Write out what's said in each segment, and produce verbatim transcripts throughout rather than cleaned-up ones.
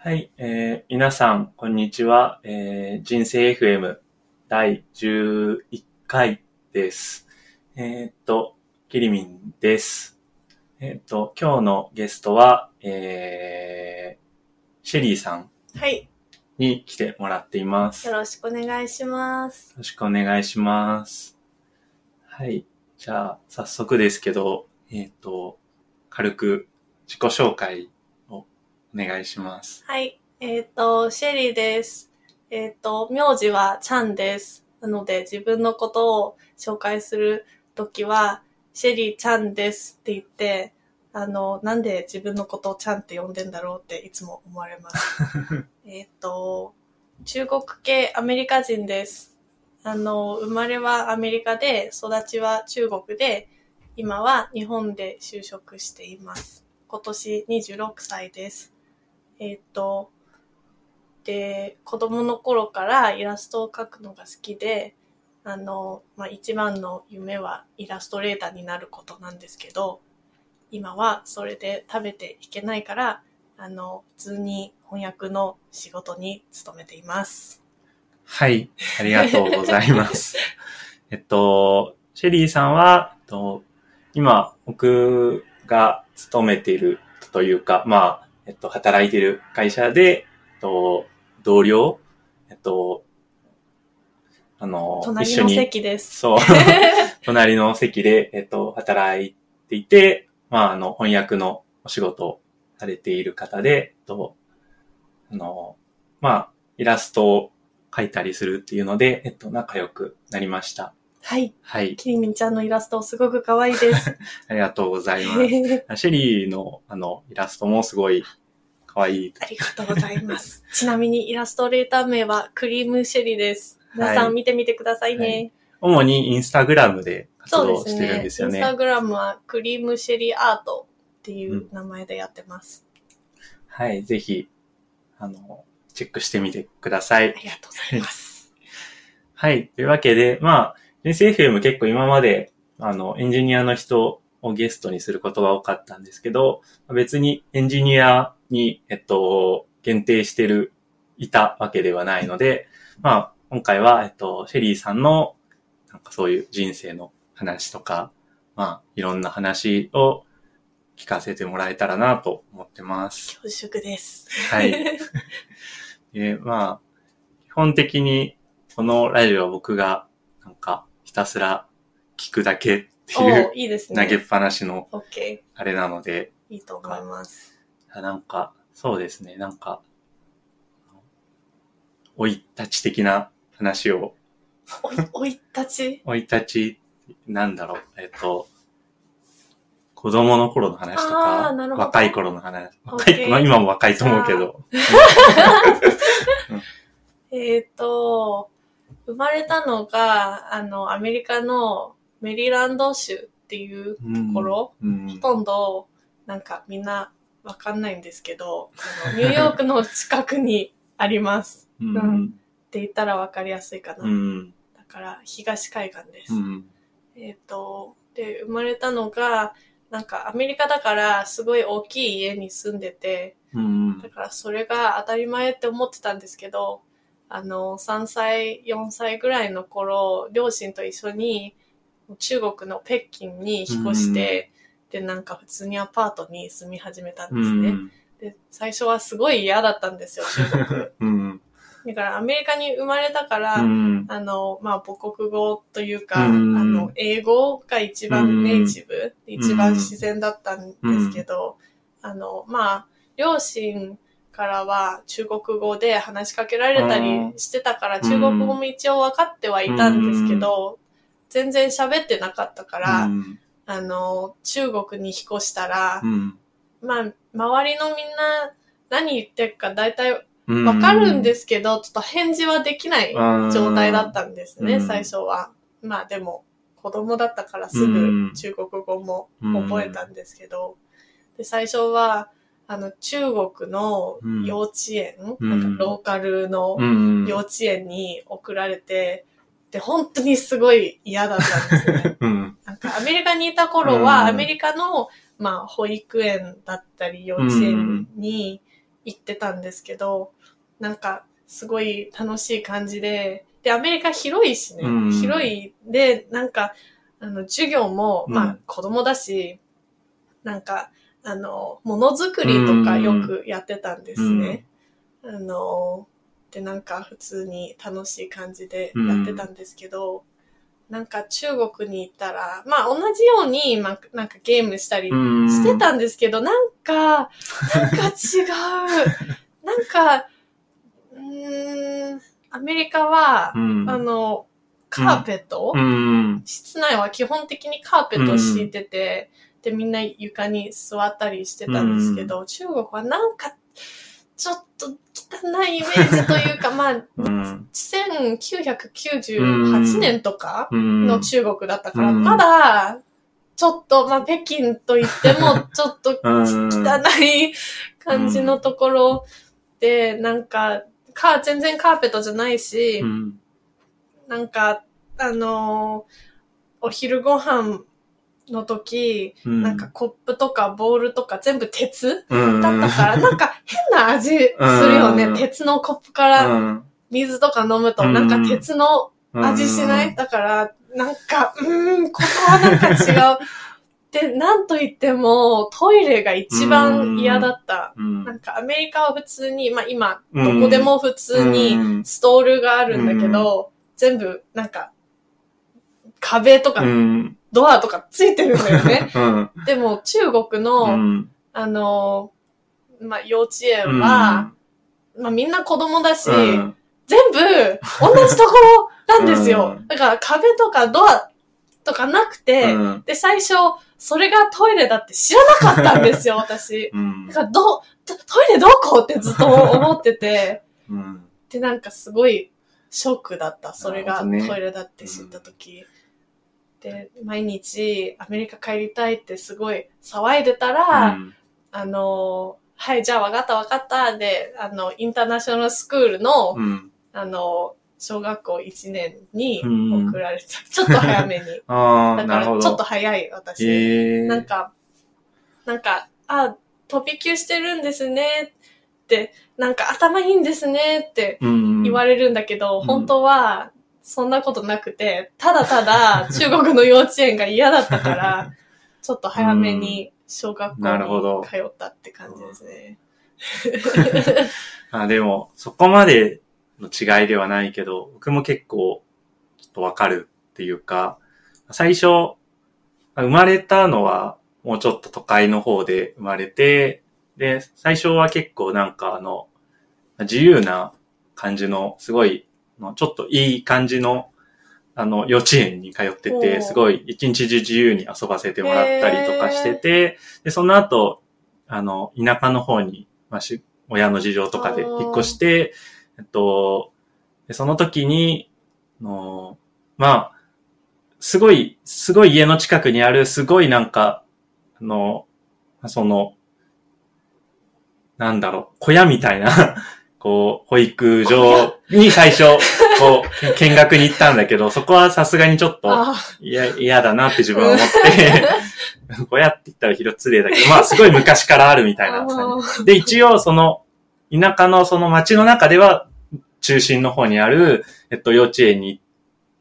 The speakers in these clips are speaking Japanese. はい、えー、皆さんこんにちは、えー、人生 エフエム だいじゅういっかいです。えー、っとキリミンです。えー、っと今日のゲストは、えー、シェリーさんに来てもらっています、はい。よろしくお願いします。よろしくお願いします。はい、じゃあ早速ですけど、えー、っと軽く自己紹介をお願いします。はい。えっと、シェリーです。えっと、名字はちゃんです。なので、自分のことを紹介するときは、シェリーちゃんですって言って、あの、なんで自分のことをちゃんって呼んでんだろうっていつも思われます。えっと、中国系アメリカ人です。あの、生まれはアメリカで、育ちは中国で、今は日本で就職しています。今年にじゅうろくさいです。えっと、で、子供の頃からイラストを描くのが好きで、あの、まあ、一番の夢はイラストレーターになることなんですけど、今はそれで食べていけないから、あの、普通に翻訳の仕事に勤めています。はい、ありがとうございます。えっと、シェリーさんは、えっと今、僕が勤めているというか、まあ、えっと、働いている会社で、えっと、同僚、えっと、あの、隣の席です。そう。隣の席で、えっと、働いていて、まあ、あの、翻訳のお仕事をされている方で、えっと、あの、まあ、イラストを描いたりするっていうので、えっと、仲良くなりました。はい。はい。キリミンちゃんのイラストすごく可愛いです。ありがとうございます。シェリーのあのイラストもすごい可愛い。ありがとうございます。ちなみにイラストレーター名はクリームシェリーです。皆さん見てみてくださいね。はいはい、主にインスタグラムで活動してるんですよね。そうですね。インスタグラムはクリームシェリーアートっていう名前でやってます。うん、はい。ぜひ、あの、チェックしてみてください。ありがとうございます。はい。というわけで、まあ、人生 エフエム 結構今まであのエンジニアの人をゲストにすることが多かったんですけど、別にエンジニアにえっと限定してるいたわけではないので、まあ今回はえっとシェリーさんのなんかそういう人生の話とか、まあいろんな話を聞かせてもらえたらなと思ってます。恐縮です。はい。えまあ基本的にこのラジオは僕がなんかひたすら聞くだけっていういいです、ね、投げっぱなしのあれなので、いいと思います。なんかそうですね、なんか生い立ち的な話を生い立ち生い立ちなんだろうえっと子供の頃の話とか若い頃の話、若い、まあ、今も若いと思うけど、えっと。生まれたのが、あの、アメリカのメリーランド州っていうところ、うんうん、ほとんど、なんかみんなわかんないんですけど、あのニューヨークの近くにあります。うんうん、って言ったらわかりやすいかな。うん、だから、東海岸です。うん、えっと、で、生まれたのが、なんかアメリカだからすごい大きい家に住んでて、うん、だからそれが当たり前って思ってたんですけど、あの、さんさい、よんさいぐらいの頃、両親と一緒に中国の北京に引っ越して、うん、で、なんか普通にアパートに住み始めたんですね。うん、で、最初はすごい嫌だったんですよ、中国。うん、だからアメリカに生まれたから、うん、あの、まあ、母国語というか、うん、あの、英語が一番ネイティブ、うん、一番自然だったんですけど、うん、あの、まあ、両親、からは中国語で話しかけられたりしてたから中国語も一応分かってはいたんですけど、全然喋ってなかったから、あの、中国に引っ越したら、まあ、周りのみんな何言ってるか大体分かるんですけど、ちょっと返事はできない状態だったんですね、最初は。まあでも、子供だったからすぐ中国語も覚えたんですけど、で最初は、あの、中国の幼稚園、うん、なんかローカルの幼稚園に送られて、うん、で、本当にすごい嫌だったんですね。うん、なんかアメリカにいた頃は、アメリカの、まあ、保育園だったり幼稚園に行ってたんですけど、なんかすごい楽しい感じで、で、アメリカ広いしね、うん、広いで、なんか、あの、授業も、うん、まあ、子供だし、なんか、あの、ものづくりとかよくやってたんですね。うん、あの、で、なんか、普通に楽しい感じでやってたんですけど、うん、なんか、中国に行ったら、まあ、同じように、まあ、なんかゲームしたりしてたんですけど、うん、なんか、なんか違う。なんか、うーん、アメリカは、うん、あの、カーペット、うん、室内は基本的にカーペットを敷いてて、うん、で、みんな床に座ったりしてたんですけど、うん、中国はなんか、ちょっと汚いイメージというか、まあ、うん、せんきゅうひゃくきゅうじゅうはちねんとかの中国だったから、うん、まだ、ちょっと、まあ、北京といっても、ちょっと汚い感じのところで、うん、なんか、か、全然カーペットじゃないし、うん、なんか、あのー、お昼ご飯の時、うん、なんかコップとかボールとか全部鉄、うん、だったから、なんか変な味するよね。うん、鉄のコップから水とか飲むと、うん、なんか鉄の味しない、うん、だから、なんか、うーん、ここはなんか違う。で、なんといっても、トイレが一番嫌だった。うん、なんか、アメリカは普通に、まあ今、どこでも普通にストールがあるんだけど、うん、全部、なんか、壁とか、うん、ドアとかついてるんだよね。うん、でも、中国の、うん、あの、まあ幼稚園は、うん、まあみんな子供だし、うん、全部、同じところなんですよ。うん、だから、壁とかドア、とかなくて、うん、で、最初、それがトイレだって知らなかったんですよ、私。うん、だからど、トイレどこってずっと思ってて、うん、で、なんかすごいショックだった。それがトイレだって知った時、ね、うん、で、毎日アメリカ帰りたいってすごい騒いでたら、うん、あの、はい、じゃあわかったわかった。で、あの、インターナショナルスクールの、うん、あの、小学校いちねんに送られた。ちょっと早めに。あ、だから、ちょっと早い、私。えー、なんか、なんか、あ、飛び級してるんですねって、なんか頭いいんですねって言われるんだけど、うん、本当はそんなことなくて、ただただ中国の幼稚園が嫌だったから、ちょっと早めに小学校に通ったって感じですね。あ、でも、そこまで、の違いではないけど、僕も結構ちょっとわかるっていうか、最初生まれたのはもうちょっと都会の方で生まれて、で最初は結構なんかあの自由な感じのすごいちょっといい感じのあの幼稚園に通ってて、すごい一日中自由に遊ばせてもらったりとかしてて、でその後あの田舎の方に、まあ、し親の事情とかで引っ越して。えっと、その時に、のまあ、すごい、すごい家の近くにある、すごいなんか、あの、その、なんだろう、小屋みたいな、こう、保育所に最初、こう、見学に行ったんだけど、そこはさすがにちょっと、いや、嫌だなって自分は思って、小屋って言ったら広つれだけど、まあ、すごい昔からあるみたいな、ね。で、一応、その、田舎のその街の中では中心の方にある、えっと、幼稚園に行っ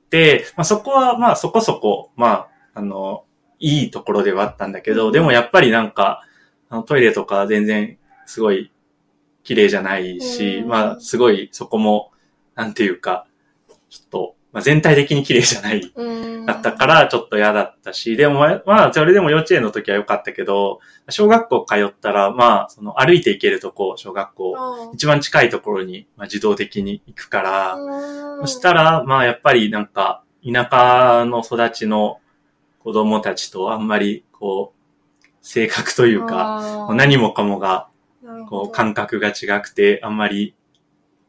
て、まあそこはまあそこそこ、まあ、あの、いいところではあったんだけど、でもやっぱりなんか、あのトイレとか全然すごい綺麗じゃないし、まあすごいそこも、なんていうか、ちょっと、まあ全体的に綺麗じゃない、だったからちょっと嫌だったし、でもまあそれでも幼稚園の時は良かったけど、小学校通ったらまあその歩いて行けるとこ、小学校、一番近いところにまあ自動的に行くから、そしたらまあやっぱりなんか田舎の育ちの子供たちとあんまりこう性格というか、何もかもがこう感覚が違くてあんまり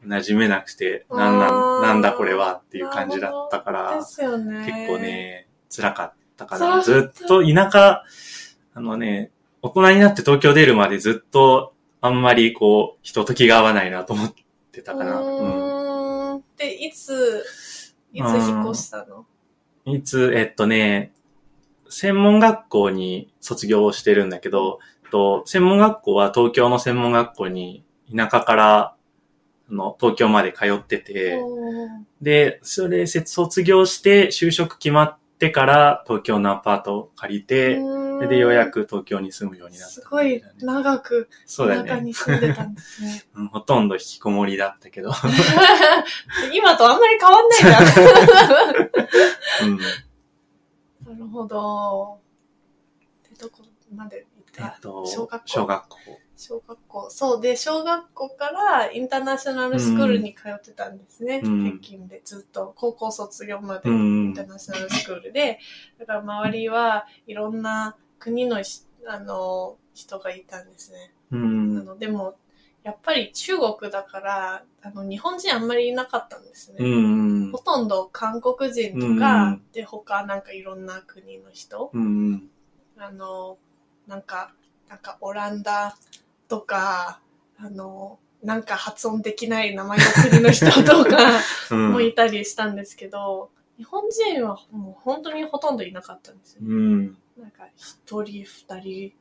馴染めなくて、なんなん、なんだこれはっていう感じだったから、ですよね、結構ね、辛かったから、ずっと田舎、あのね、大人になって東京出るまでずっとあんまりこう、人と気が合わないなと思ってたかな。うんうん、で、いつ、いつ引っ越したの？いつ、えっとね、専門学校に卒業してるんだけど、と専門学校は東京の専門学校に田舎からあの東京まで通ってて、で、それ卒業して就職決まってから東京のアパートを借りて、でようやく東京に住むようになった、ね。すごい長く田舎に住んでたんですね。うねほとんど引きこもりだったけど。今とあんまり変わんないな。なるほど。で、どこまで行った、えっと、小学校。小学校。小学校。そうで、小学校からインターナショナルスクールに通ってたんですね。うん、北京でずっと高校卒業までインターナショナルスクールで、だから周りはいろんな国の、あの、人がいたんですね。うん、あのでも、やっぱり中国だから、あの、日本人あんまりいなかったんですね。うん、ほとんど韓国人とか、うん、で、他なんかいろんな国の人。うん、あの、なんか、なんかオランダとか、あの、なんか発音できない名前の国の人とかもいたりしたんですけど、うん、日本人はもう本当にほとんどいなかったんですよ、ね。うんなんか一人二人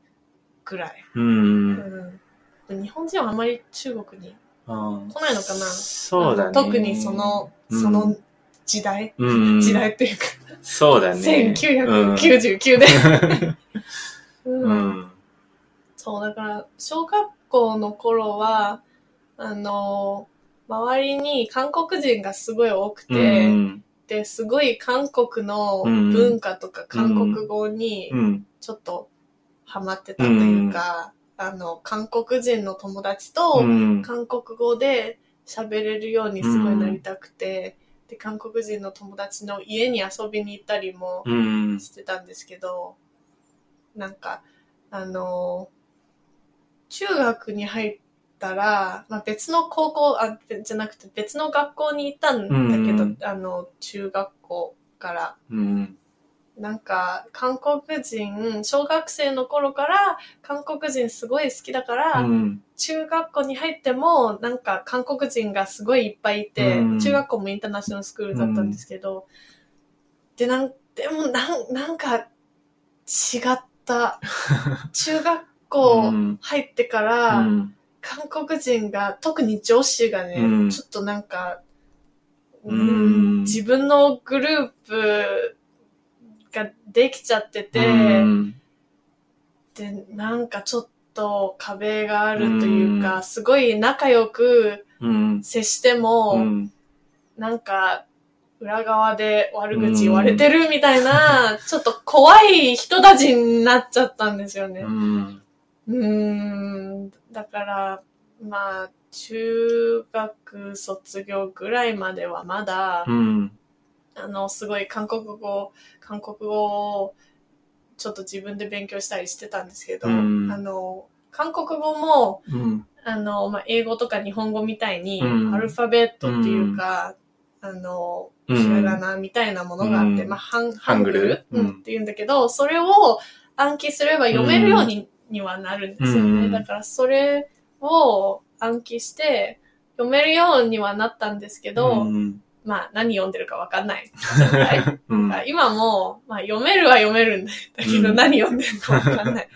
ぐらい、うんうん。日本人はあまり中国に来ないのかな。そうだね。特にその、その時代、うん、時代というか。そうだね。せんきゅうひゃくきゅうじゅうきゅうねん、うんうんうん。そう、だから小学校の頃は、あの、周りに韓国人がすごい多くて、うんで、すごい韓国の文化とか韓国語にちょっとハマってたというか、うん、あの、韓国人の友達と韓国語で喋れるようにすごいなりたくて、で、韓国人の友達の家に遊びに行ったりもしてたんですけど、なんか、あの、中学に入って、たら、まあ、別の高校あじゃなくて別の学校に行ったんだけど、うん、あの中学校から、うん、なんか韓国人小学生の頃から韓国人すごい好きだから、うん、中学校に入ってもなんか韓国人がすごいいっぱいいて、うん、中学校もインターナショナルスクールだったんですけど、うん、でなんでもなんなんか違った中学校入ってから。うんうん韓国人が、特に女子がね、うん、ちょっとなんか、うん、自分のグループができちゃってて、うん、で、なんかちょっと壁があるというか、うん、すごい仲良く接しても、うん、なんか裏側で悪口言われてるみたいな、うん、ちょっと怖い人たちになっちゃったんですよね。うんうーんだから、まあ、中学卒業ぐらいまではまだ、うん、あの、すごい韓国語、韓国語をちょっと自分で勉強したりしてたんですけど、うん、あの、韓国語も、うん、あの、まあ、英語とか日本語みたいに、うん、アルファベットっていうか、うん、あの、ひらがなみたいなものがあって、うん、まあ、ハン、ハングル、うん、っていうんだけど、それを暗記すれば読めるように、うんにはなるんですよね、うん、だからそれを暗記して読めるようにはなったんですけど、うん、まあ何読んでるかわかんない、うん、今も、まあ、読めるは読めるんだけど、うん、何読んでるかわかんない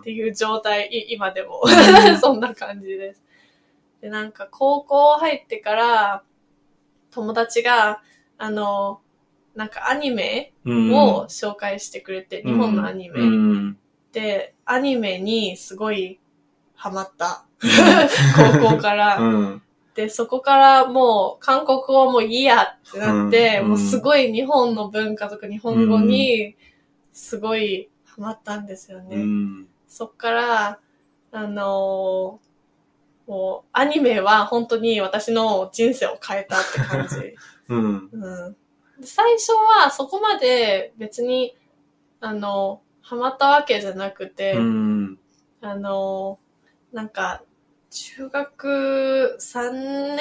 っていう状態、うん、今でもそんな感じです。でなんか高校入ってから友達があのなんかアニメを紹介してくれて、うん、日本のアニメ、うんうんで、アニメにすごいハマった。高校から、うん。で、そこからもう韓国語もいいやってなって、うん、もうすごい日本の文化とか日本語にすごいハマったんですよね。うん、そっから、あのー、もうアニメは本当に私の人生を変えたって感じ。うんうん、最初はそこまで別に、あのー、ハマったわけじゃなくて、うん、あの、なんか、中学さんね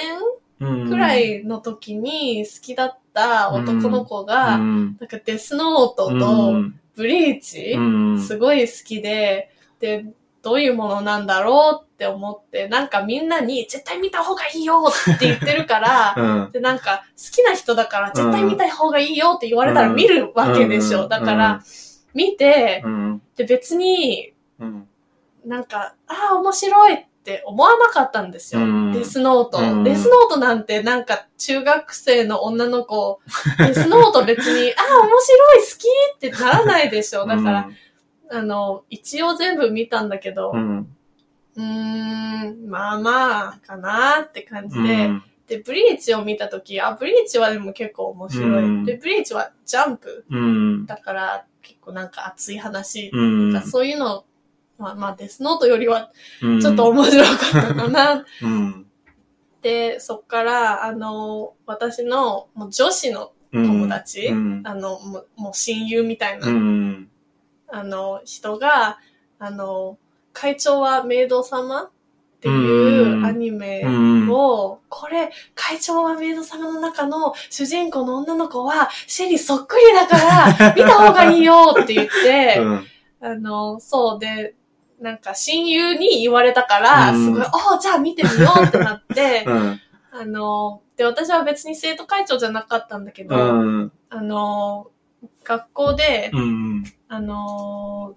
んくらいの時に好きだった男の子が、うん、なんかデスノートとブリーチ、うん、すごい好きで、で、どういうものなんだろうって思って、なんかみんなに絶対見た方がいいよって言ってるから、うん、で、なんか好きな人だから絶対見た方がいいよって言われたら見るわけでしょ。だから、うん見て、うん、で別に、うん、なんか、ああ、面白いっって思わなかったんですよ。うん、デスノート、うん。デスノートなんてなんか中学生の女の子、デスノート別に、あ、面白い、好きってならないでしょ。だから、うん、あの、一応全部見たんだけど、うん、うーん、まあまあ、かなって感じで、うん、で、ブリーチを見たとき、あ、ブリーチはでも結構面白い。うん、で、ブリーチはジャンプ、うん、だから結構なんか熱い話とか、うん、そういうのをまあまあデスノートよりはちょっと面白かったかな。うんうん、で、そっから、あの、私のもう女子の友達、うん、あのもう、もう親友みたいな、うん、あの人が、あの、会長はメイド様っていうアニメを、うん、これ、会長はメイド様の中の主人公の女の子はシェリそっくりだから見た方がいいよって言って、うん、あの、そうで、なんか親友に言われたから、すごい、うん、おじゃあ見てみようってなって、うん、あの、で、私は別に生徒会長じゃなかったんだけど、うん、あの、学校で、うん、あの、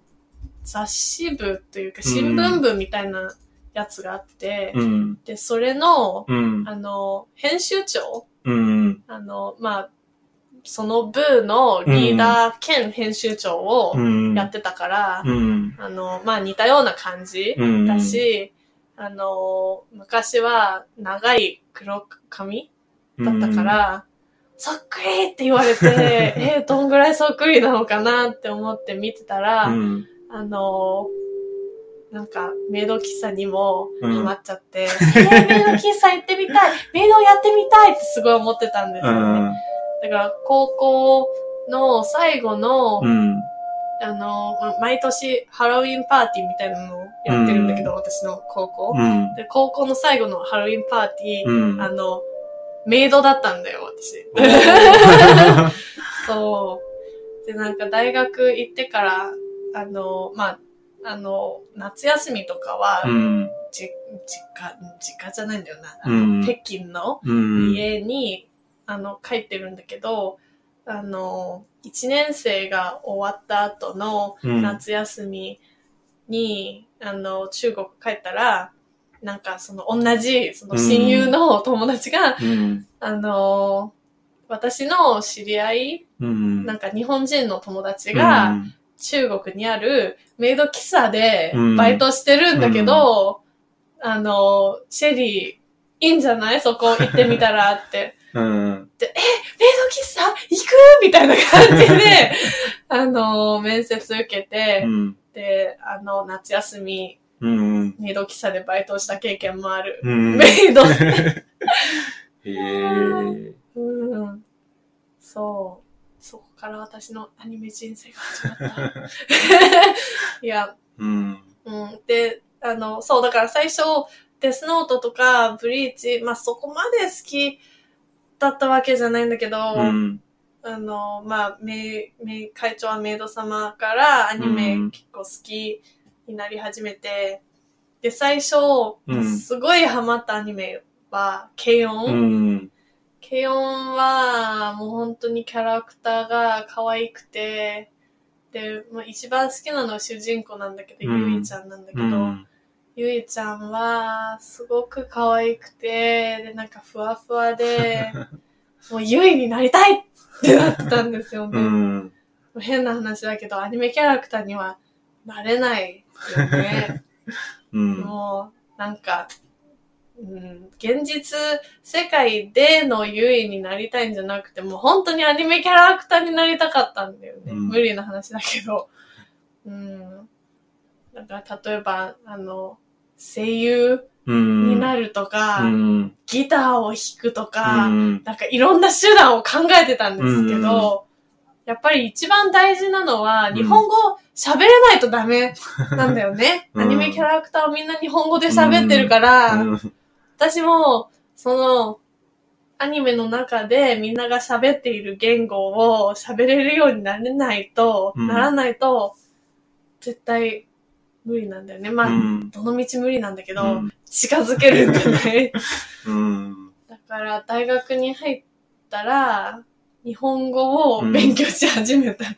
雑誌部というか新聞部みたいなやつがあって、うん、で、それの、うん、あの、編集長、うん、あの、まあ、その部のリーダー兼編集長をやってたから、うん、あの、まあ、似たような感じだし、うん、あの、昔は長い黒髪だったから、うん、そっくりって言われて、えー、どんぐらいそっくりなのかなって思って見てたら、うん、あの、なんか、メイド喫茶にもハマっちゃって、うん、えー、メイド喫茶行ってみたい、メイドやってみたいってすごい思ってたんですよね。うん、だから、高校の最後の、うん、あの、毎年ハロウィンパーティーみたいなのをやってるんだけど、うん、私の高校、うんで。高校の最後のハロウィンパーティー、うん、あの、メイドだったんだよ、私。そう。で、なんか大学行ってから、あの、まあ、あの、夏休みとかは、うん、じ、実家、実家じゃないんだよな、うん、北京の家に、うんあの、書いてるんだけど、あの、一年生が終わった後の夏休みに、うん、あの、中国帰ったら、なんかその同じ、その親友の友達が、うん、あの、私の知り合い、うん、なんか日本人の友達が、うん、中国にあるメイド喫茶でバイトしてるんだけど、うん、あの、シェリー、いいんじゃないそこ行ってみたらって。うん、でえ、メイド喫茶行くみたいな感じで、あの、面接受けて、うん、で、あの、夏休み、うん、メイド喫茶でバイトした経験もある。うん、メイドって、えーうん。そう。そこから私のアニメ人生が始まった。いや、うんうん。で、あの、そう、だから最初、デスノートとかブリーチ、まあ、そこまで好きだったわけじゃないんだけど、うん、あの、まあ、め、め、会長はメイド様からアニメ結構好きになり始めて、うん、で、最初、すごいハマったアニメは、軽音、うん、軽音は、もう本当にキャラクターが可愛くて、で、まあ、一番好きなのは主人公なんだけど、うん、ゆいちゃんなんだけど、うんゆいちゃんは、すごく可愛くて、で、なんかふわふわで、もうゆいになりたいってなってたんですよね。うん、変な話だけど、アニメキャラクターにはなれないよね。うん、もう、なんか、うん、現実世界でのゆいになりたいんじゃなくて、もう本当にアニメキャラクターになりたかったんだよね。うん、無理な話だけど。うん、だから例えば、あの、声優になるとか、うん、ギターを弾くとか、うん、なんかいろんな手段を考えてたんですけど、うん、やっぱり一番大事なのは、日本語喋れないとダメなんだよね。うん、アニメキャラクターをみんな日本語で喋ってるから、うんうん、私も、その、アニメの中でみんなが喋っている言語を喋れるようになれないと、うん、ならないと、絶対、無理なんだよね。まあ、うん、どの道無理なんだけど、うん、近づけるんじゃない、うん、だから、大学に入ったら、日本語を勉強し始めた。うん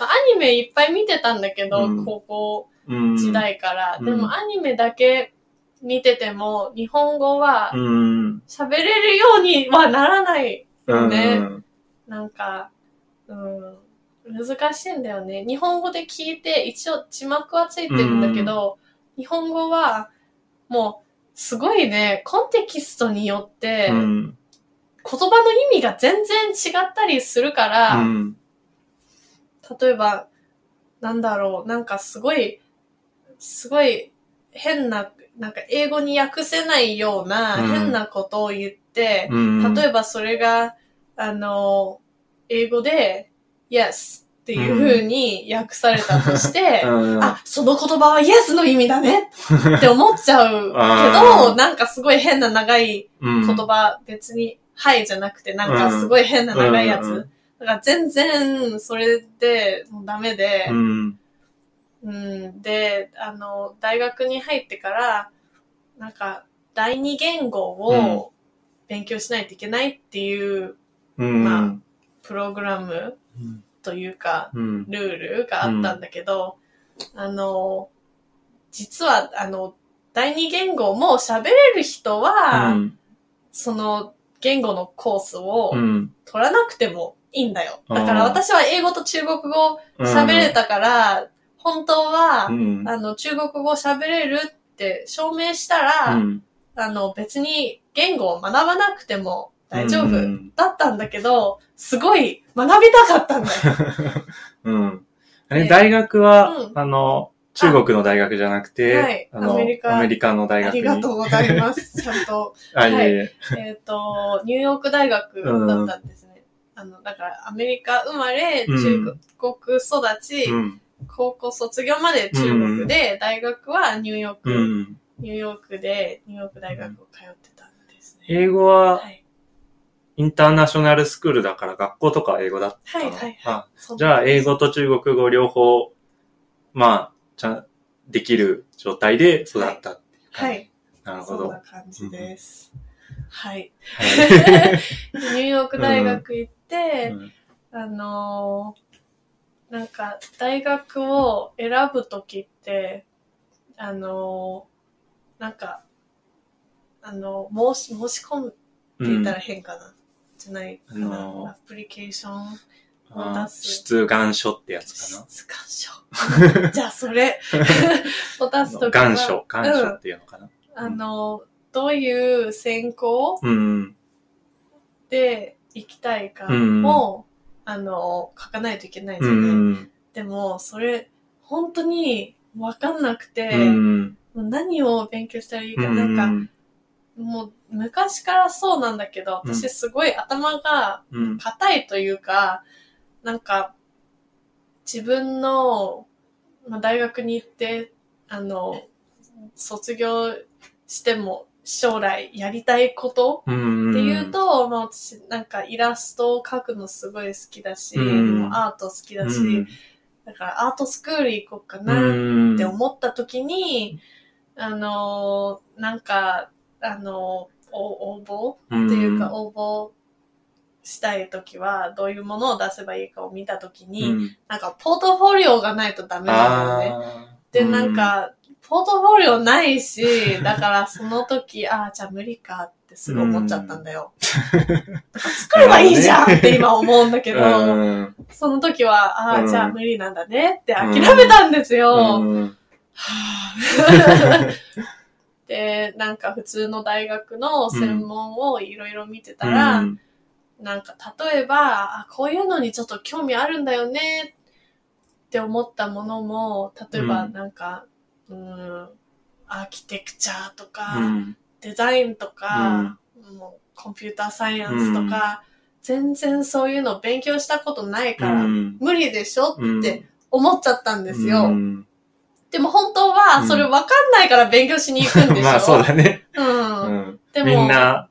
まあ、アニメいっぱい見てたんだけど、うん、高校時代から、うん。でもアニメだけ見てても日本語は喋れるようにはならないよね。うん、なんか、うん、難しいんだよね。日本語で聞いて一応字幕はついてるんだけど、うん、日本語はもうすごいね、コンテキストによって、うん、言葉の意味が全然違ったりするから、うん、例えばなんだろう、なんかすごいすごい変な、なんか英語に訳せないような変なことを言って、うん、例えばそれが、あの、英語で Yes っていう風に訳されたとして、うん、あ、その言葉は Yes の意味だねって思っちゃうけど、なんかすごい変な長い言葉、うん、別に はい じゃなくて、なんかすごい変な長いやつ。だから全然それでもうダメで、うんうん、で、あの、大学に入ってから、なんか、第二言語を勉強しないといけないっていう、うん、まあ、プログラムというか、うん、ルールがあったんだけど、うん、あの、実は、あの、第二言語も喋れる人は、うん、その言語のコースを取らなくてもいいんだよ。だから私は英語と中国語喋れたから、うん本当は、うん、あの中国語喋れるって証明したら、うん、あの別に言語を学ばなくても大丈夫だったんだけど、うん、すごい学びたかったんだよ。うん、あれ大学は、うん、あの中国の大学じゃなくて、はい、あのアメリカ、アメリカの大学に。ありがとうございます。ちゃんとはい、えっとニューヨーク大学だったんですね。うん、あのだからアメリカ生まれ、中国育ち。うんうん高校卒業まで中国で、うん、大学はニューヨーク、うん、ニューヨークでニューヨーク大学を通ってたんですね。英語はインターナショナルスクールだから学校とか英語だったの。はいはいはい。じゃあ英語と中国語両方まあちゃんできる状態で育ったっていう感じ。はい。はい、なるほど。そんな感じです。うん、はい。はい、ニューヨーク大学行って、うんうん、あのー。なんか、大学を選ぶときって、あの、なんか、あの、申し、申し込んで言ったら変かな、うん、じゃないかな、あのー、アプリケーションを出す。出願書ってやつかな。出願書。じゃあ、それを出すときは。願書、願書っていうのかな。うん、あの、どういう専攻で行きたいかも、うんあの、書かないといけないじゃない、うん、でも、それ、本当に分かんなくて、うん、何を勉強したらいいか、うん、なんか、もう、昔からそうなんだけど、私すごい頭が硬いというか、うん、なんか、自分の、まあ、大学に行って、あの、卒業しても、将来やりたいことっていうと、うん、まあ私なんかイラストを描くのすごい好きだし、うん、アート好きだし、うん、だからアートスクール行こうかなって思った時に、うん、あのー、なんか、あのー、応募っていうか応募したい時はどういうものを出せばいいかを見た時に、うん、なんかポートフォリオがないとダメなんだよね。で、なんか、うんポートフォリオないし、だからその時、ああ、じゃあ無理かってすぐ思っちゃったんだよ。だから作ればいいじゃんって今思うんだけど、その時は、ああ、じゃあ無理なんだねって諦めたんですよ。で、なんか普通の大学の専門をいろいろ見てたら、なんか例えば、こういうのにちょっと興味あるんだよねって思ったものも、例えばなんか、うん、アーキテクチャーとか、うん、デザインとか、うん、もうコンピューターサイエンスとか、うん、全然そういうの勉強したことないから、うん、無理でしょって思っちゃったんですよ。うん、でも本当はそれ分かんないから勉強しに行くんでしょ。まあそうだね。うん。うん、でもみんな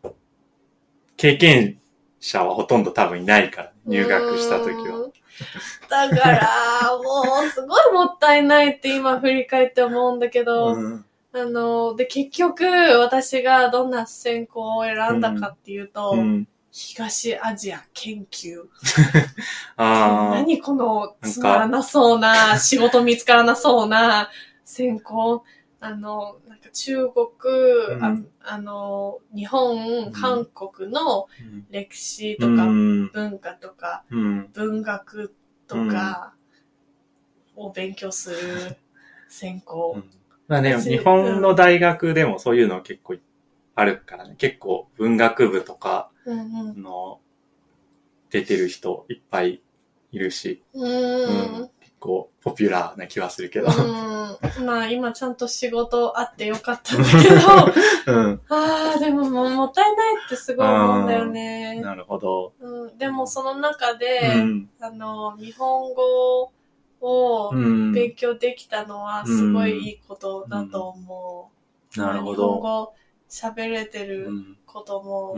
経験者はほとんど多分いないから、入学した時は。だから、もう、すごいもったいないって今振り返って思うんだけど、うん、あの、で、結局、私がどんな専攻を選んだかっていうと、うん、東アジア研究。あ何このつまらなそうな、仕事見つからなそうな専攻。あの、なんか中国、うん、あ, あの日本、韓国の歴史とか、うん、文化とか、うん、文学とかを勉強する専攻、うん、まあね、日本の大学でもそういうの結構あるからね、結構文学部とかの出てる人いっぱいいるし、うんうん、結構ポピュラーな気はするけど、うん、まあ今ちゃんと仕事あってよかったんだけど、うん、ああでももったいないってすごい思うんだよね。なるほど、うん、でもその中で、うん、あの日本語を勉強できたのはすごいいいことだと思う、うんうん、なるほど。日本語喋れてることも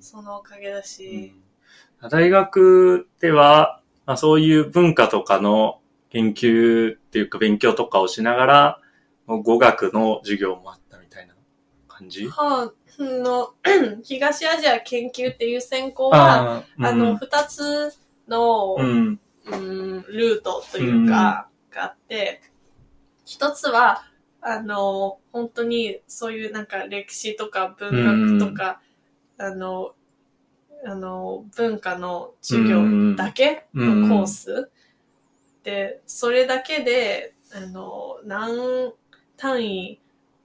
そのおかげだし、うんうん、大学では、まあ、そういう文化とかの研究っていうか勉強とかをしながら語学の授業もあったみたいな感じ、はあ、の東アジア研究っていう専攻は あ,、うん、あのふたつの、うんうん、ルートというか、うん、があって、一つは、あの、本当にそういうなんか歴史とか文学とか、うん、あの、あの、文化の授業だけのコース、うん、で、それだけで、あの、何単位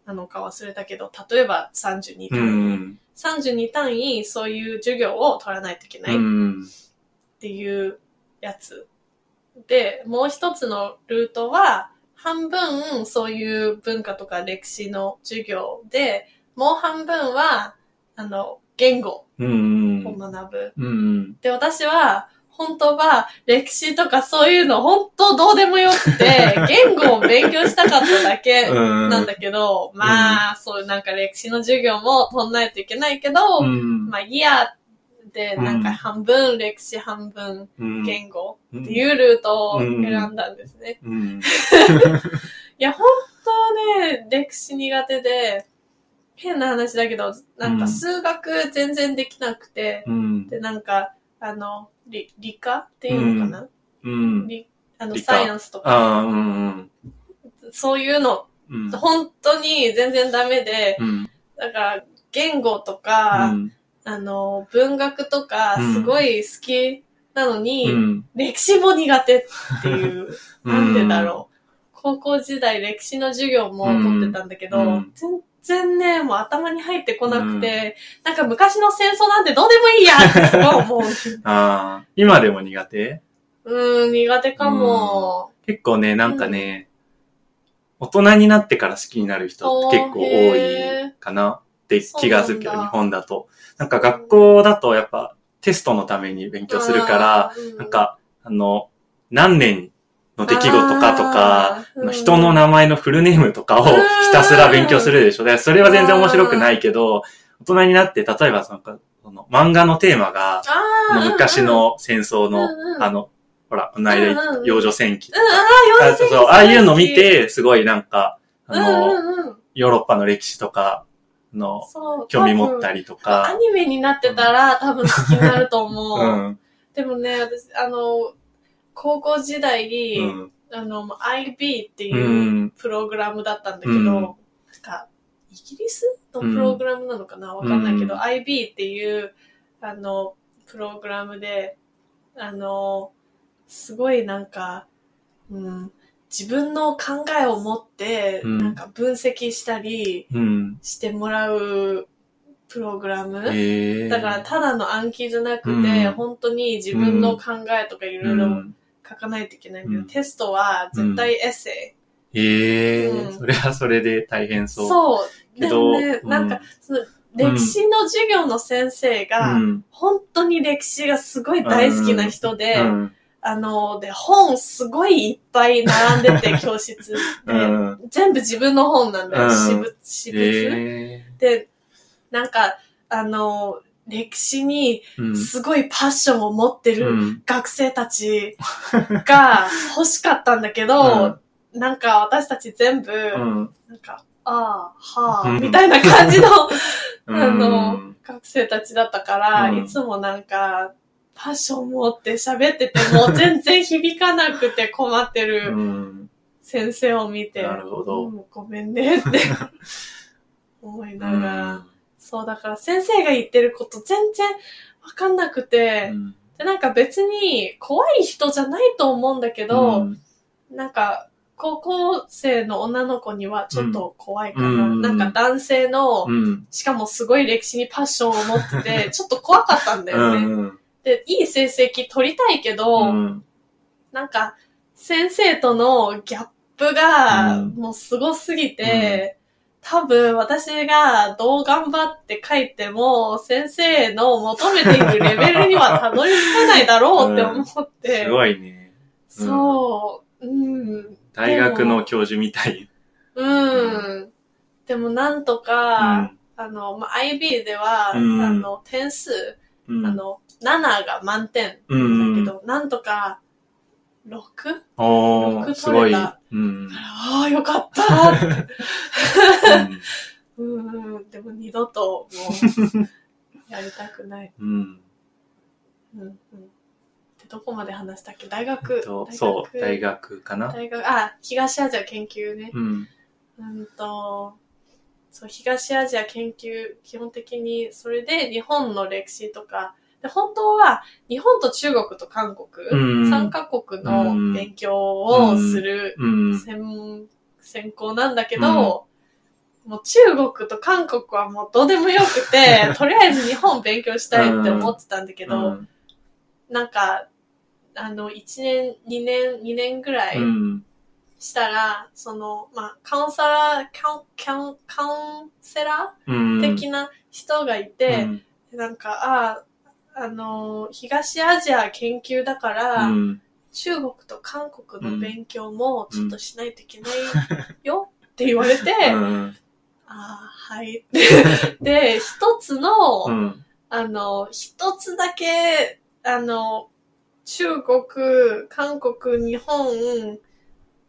なのか忘れたけど、例えばさんじゅうに単位、うん、さんじゅうに単位そういう授業を取らないといけないっていうやつで、もう一つのルートは半分そういう文化とか歴史の授業で、もう半分はあの言語を学ぶ、うんうん、で私は本当は歴史とかそういうの本当どうでもよくて言語を勉強したかっただけなんだけど、うん、まあそういうなんか歴史の授業も取んないといけないけど、うん、まあいやで、なんか半分歴史、半分言語っていうルートを選んだんですね。うんうんうん、いや、本当ね、歴史苦手で、変な話だけど、なんか数学全然できなくて、うん、で、なんか、あの、理、理科っていうのかな、うんうん、あの、サイエンスとか、うん、そういうの、うん、本当に全然ダメで、うん、だから言語とか、うんあの、文学とかすごい好きなのに、うん、歴史も苦手っていう、なんでだろう。高校時代歴史の授業も取ってたんだけど、うん、全然ね、もう頭に入ってこなくて、うん、なんか昔の戦争なんてどうでもいいやってすごい思う。あ今でも苦手？うん、苦手かも。結構ね、なんかね、うん、大人になってから好きになる人って結構多いかな。って気がするけど、日本だと。なんか学校だとやっぱテストのために勉強するから、うん、なんかあの、何年の出来事かとか、うん、人の名前のフルネームとかをひたすら勉強するでしょ。で、それは全然面白くないけど、大人になって、例えばその、その漫画のテーマが、昔の戦争の、うん、あの、ほら、この間、幼女戦記とか、うん、あ、そうそう、ああいうの見て、すごいなんか、あの、うん、ヨーロッパの歴史とか、の興味持ったりとか。アニメになってたら、うん、多分好きになると思う。うん、でもね、私、あの、高校時代、うん、あの、アイビー っていうプログラムだったんだけど、うん、なんか、イギリスのプログラムなのかな、わかんないけど、うん、アイビー っていう、あの、プログラムで、あの、すごいなんか、うん、自分の考えを持ってなんか分析したりしてもらうプログラム、うんえー、だからただの暗記じゃなくて、うん、本当に自分の考えとかいろいろ書かないといけないけど、うん、テストは絶対エッセイ、うんえーうん、それはそれで大変そう。そうでもね、うん、なんかその歴史の授業の先生が、うん、本当に歴史がすごい大好きな人で、うんうんあの、で、本すごいいっぱい並んでて、教室で、うん、全部自分の本なんだよ、私物、私物、えー。で、なんか、あの、歴史にすごいパッションを持ってる学生たちが欲しかったんだけど、うん、なんか私たち全部、うん、なんか、ああ、はあ、みたいな感じの、あの、学生たちだったから、うん、いつもなんか、パッション持って喋ってても全然響かなくて困ってる先生を見て、うん、なるほど、うん、ごめんねって思いながら、うん、そうだから先生が言ってること全然わかんなくて、うん、でなんか別に怖い人じゃないと思うんだけど、うん、なんか高校生の女の子にはちょっと怖いかな、うん、なんか男性の、うん、しかもすごい歴史にパッションを持っててちょっと怖かったんだよね、うん、でいい成績取りたいけど、うん、なんか先生とのギャップがもうすごすぎて、うん、多分私がどう頑張って書いても先生の求めているレベルにはたどり着かないだろうって思って、うん、すごいね、うん、そう、うん大学の教授みたい。うん。うん、でもなんとか、うん、あの、まあ、アイビー では、うん、あの、点数、うん、あの、ななが満点だけど、うん、なんとかろく、ろく取れた。うん、ああ、よかったって、うん、うん。でも二度ともう、やりたくない。うんうんうんどこまで話したっけ大学、えっと、大学そう大学かな大学あ東アジア研究ねうん、うん、とそう東アジア研究基本的にそれで日本の歴史とかで本当は日本と中国と韓国、うん、さんカ国の勉強をする専、うん、専攻なんだけど、うん、もう中国と韓国はもうどうでもよくてとりあえず日本勉強したいって思ってたんだけど、うんうん、なんかあの、一年、二年、二年ぐらいしたら、うん、その、まあ、カウンサラー、カウン、カウン、カウンセラー的な人がいて、うん、なんか、ああ、あの、東アジア研究だから、うん、中国と韓国の勉強もちょっとしないといけないよって言われて、うん、ああ、はい。で、一つの、うん、あの、一つだけ、あの、中国、韓国、日本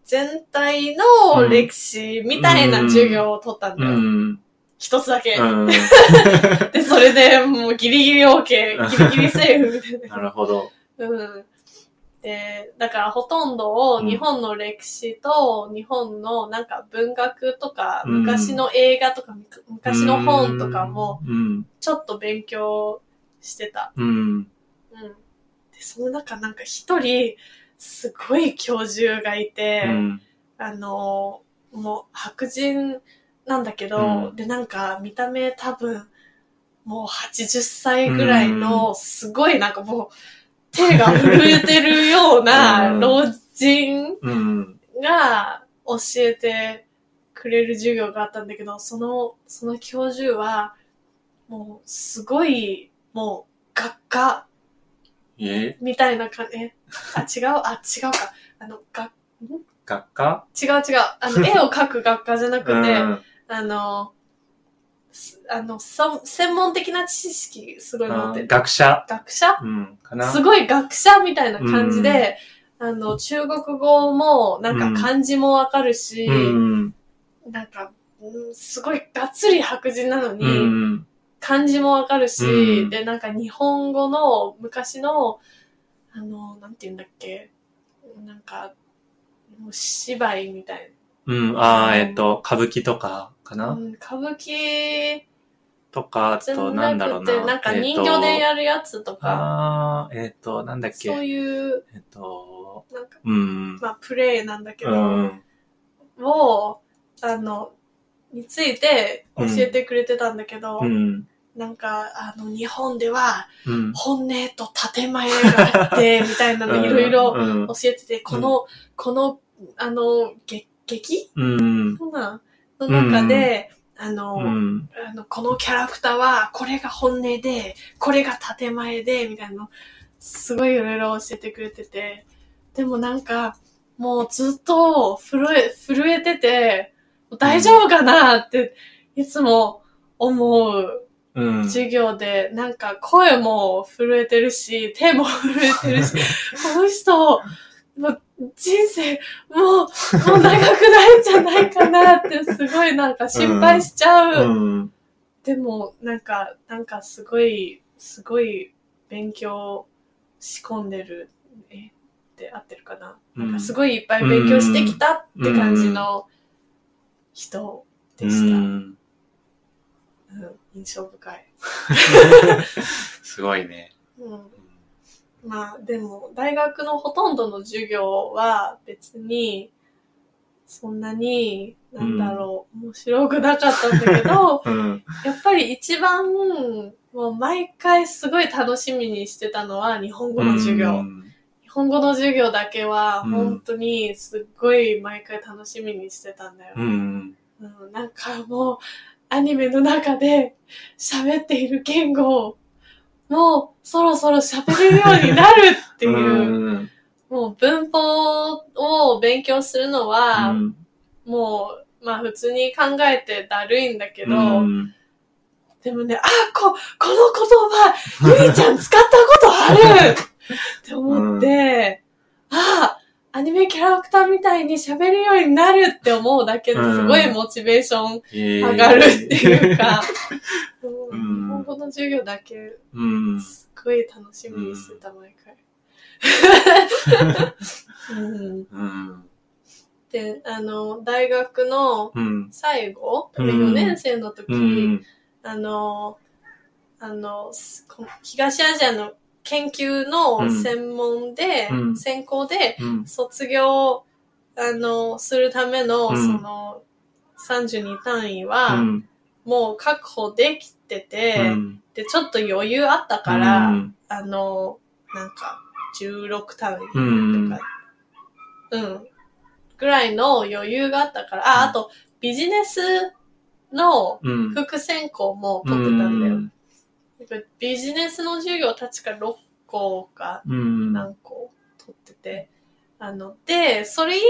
全体の歴史みたいな授業を取ったんだよ。うん、一つだけ。うん、で、それでもうギリギリ OK、ギリギリセーフみたいな。なるほど。うん。で、だからほとんどを日本の歴史と日本のなんか文学とか、うん、昔の映画とか昔の本とかもちょっと勉強してた。うん。うんその中なんか一人すごい教授がいて、うん、あのもう白人なんだけど、うん、でなんか見た目多分もうはちじゅっさいぐらいのすごいなんかもう手が震えてるような老人が教えてくれる授業があったんだけど、そのその教授はもうすごいもう学科えみたいな感じ、えあ、違うあ、違うか。あの、が、ん学科違う違う。あの、絵を描く学科じゃなくて、うん、あの、あの、専門的な知識すごい持ってる。学者学者、うん、かなすごい学者みたいな感じで、うん、あの、中国語も、なんか漢字もわかるし、うん、なんか、すごいがっつり白人なのに、うん漢字もわかるし、うん、で、なんか日本語の昔の、あの、なんて言うんだっけ、なんか、芝居みたいな。うん、ああ、えっと、歌舞伎とかかな、うん、歌舞伎とか、あと、なんだろうな。なんか人形でやるやつとか。ああ、えっと、なんだっけ。そういう、えっと、なんか、うん、まあ、プレイなんだけど、うん、を、あの、について教えてくれてたんだけど、うん、なんかあの日本では本音と建前があってみたいなのいろいろ教えてて、うん、このこのあの劇、うん、そんなの中で、うん、あの、うん、あのこのキャラクターはこれが本音でこれが建前でみたいなのすごいいろいろ教えてくれてて、でもなんかもうずっと震え震えてて。大丈夫かなっていつも思う授業で、うん、なんか声も震えてるし手も震えてるしこの人もう人生もうもう長くないんじゃないかなってすごいなんか心配しちゃう、うんうん、でもなんかなんかすごいすごい勉強仕込んでるえって合ってるかな、うん、なんかすごいいっぱい勉強してきたって感じの、うんうん人でした。うんうん、印象深い。すごいね。うん。まあでも大学のほとんどの授業は別にそんなになんだろう、うん、面白くなかったんだけど、うん、やっぱり一番もう毎回すごい楽しみにしてたのは日本語の授業、うん、日本語の授業だけは本当にすっごい毎回楽しみにしてたんだよ、うんうん、なんかもうアニメの中で喋っている言語をもうそろそろ喋れるようになるっていう、うん、もう文法を勉強するのは、うん、もうまあ普通に考えてだるいんだけど、うん、でもね、あ、こ、この言葉ゆいちゃん使ったことあるって思って、うん、あ、アニメキャラクターみたいに喋るようになるって思うだけですごいモチベーション上がるっていうか、うん、日本語の授業だけすっごい楽しみにしてた、毎回。うんうん、で、あの大学の最後、うん、よねん生の時、うん、あのあの東アジアの研究の専門で、うん、専攻で卒業、あのするための、うん、そのさんじゅうに単位は、うん、もう確保できてて、うん、でちょっと余裕あったから、うん、あのなんかじゅうろく単位とか、うん、うん、ぐらいの余裕があったから、あ、あとビジネスの副専攻も取ってたんだよ。うんうん、ビジネスの授業確かろっこか何個取ってて、うん、あのでそれ以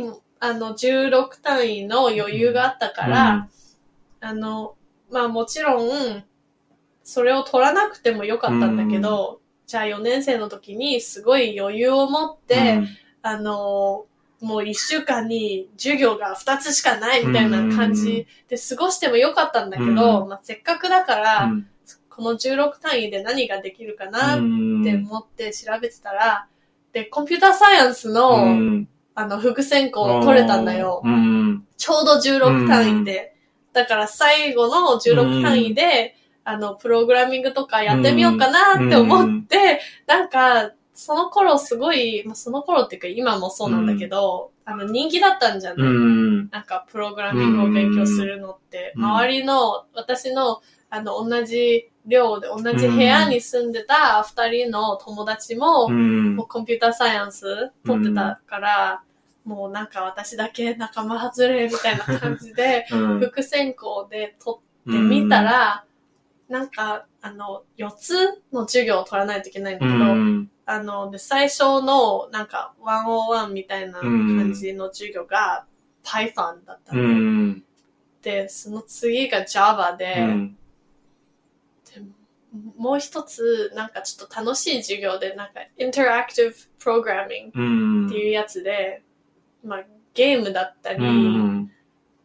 外あのじゅうろく単位の余裕があったから、うん、あのまあもちろんそれを取らなくてもよかったんだけど、うん、じゃあよねん生の時にすごい余裕を持って、うん、あのもういっしゅうかんに授業がふたつしかないみたいな感じで過ごしてもよかったんだけど、うん、まあ、せっかくだから、うん、このじゅうろく単位で何ができるかなって思って調べてたら、で、コンピューターサイエンスの、あの、副専攻を取れたんだよ。ちょうどじゅうろく単位で。だから最後のじゅうろく単位で、あの、プログラミングとかやってみようかなって思って、なんか、その頃すごい、まあ、その頃っていうか今もそうなんだけど、あの、人気だったんじゃない？なんか、プログラミングを勉強するのって、周りの、私の、あの、同じ、寮で同じ部屋に住んでた二人の友達も、うん、もうコンピューターサイエンス取ってたから、うん、もうなんか私だけ仲間外れみたいな感じで、うん、副専攻で取ってみたら、うん、なんかあのよっつの授業を取らないといけないんだけど、うん、あので最初のなんかひゃくいちみたいな感じの授業が Python だったの、うん、でその次が Java で、うん、もう一つなんかちょっと楽しい授業でなんかインタラクティブプログラミングっていうやつで、うん、まあゲームだったり、うん、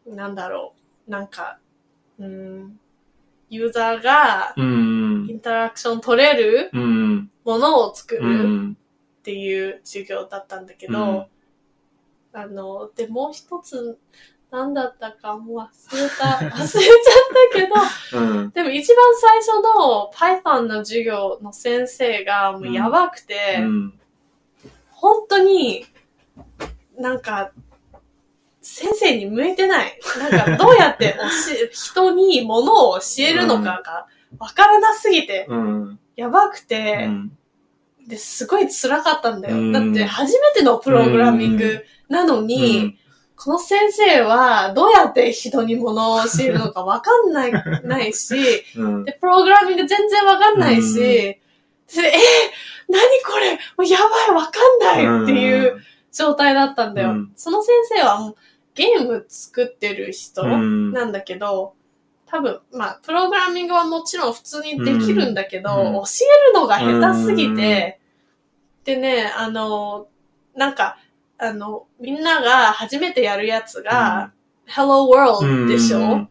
なんだろう、なんか、うん、ユーザーがインタラクション取れるものを作るっていう授業だったんだけど、うん、あのでもう一つ何だったかもう忘れた、忘れちゃったけど、うん、でも一番最初の Python の授業の先生がもうやばくて、うん、本当になんか先生に向いてない。なんかどうやって人に物を教えるのかがわからなすぎて、うん、やばくて、うん、ですごい辛かったんだよ、うん。だって初めてのプログラミングなのに、うんうん、この先生はどうやって人に物を教えるのかわかんない、ないし、うん、で、プログラミング全然わかんないし、うん、えー、何これ、もうやばい、わかんないっていう状態だったんだよ。うん、その先生はもうゲーム作ってる人なんだけど、多分、まあ、プログラミングはもちろん普通にできるんだけど、うん、教えるのが下手すぎて、うん、でね、あの、なんか、あの、みんなが初めてやるやつが、うん、Hello World でしょ、うん、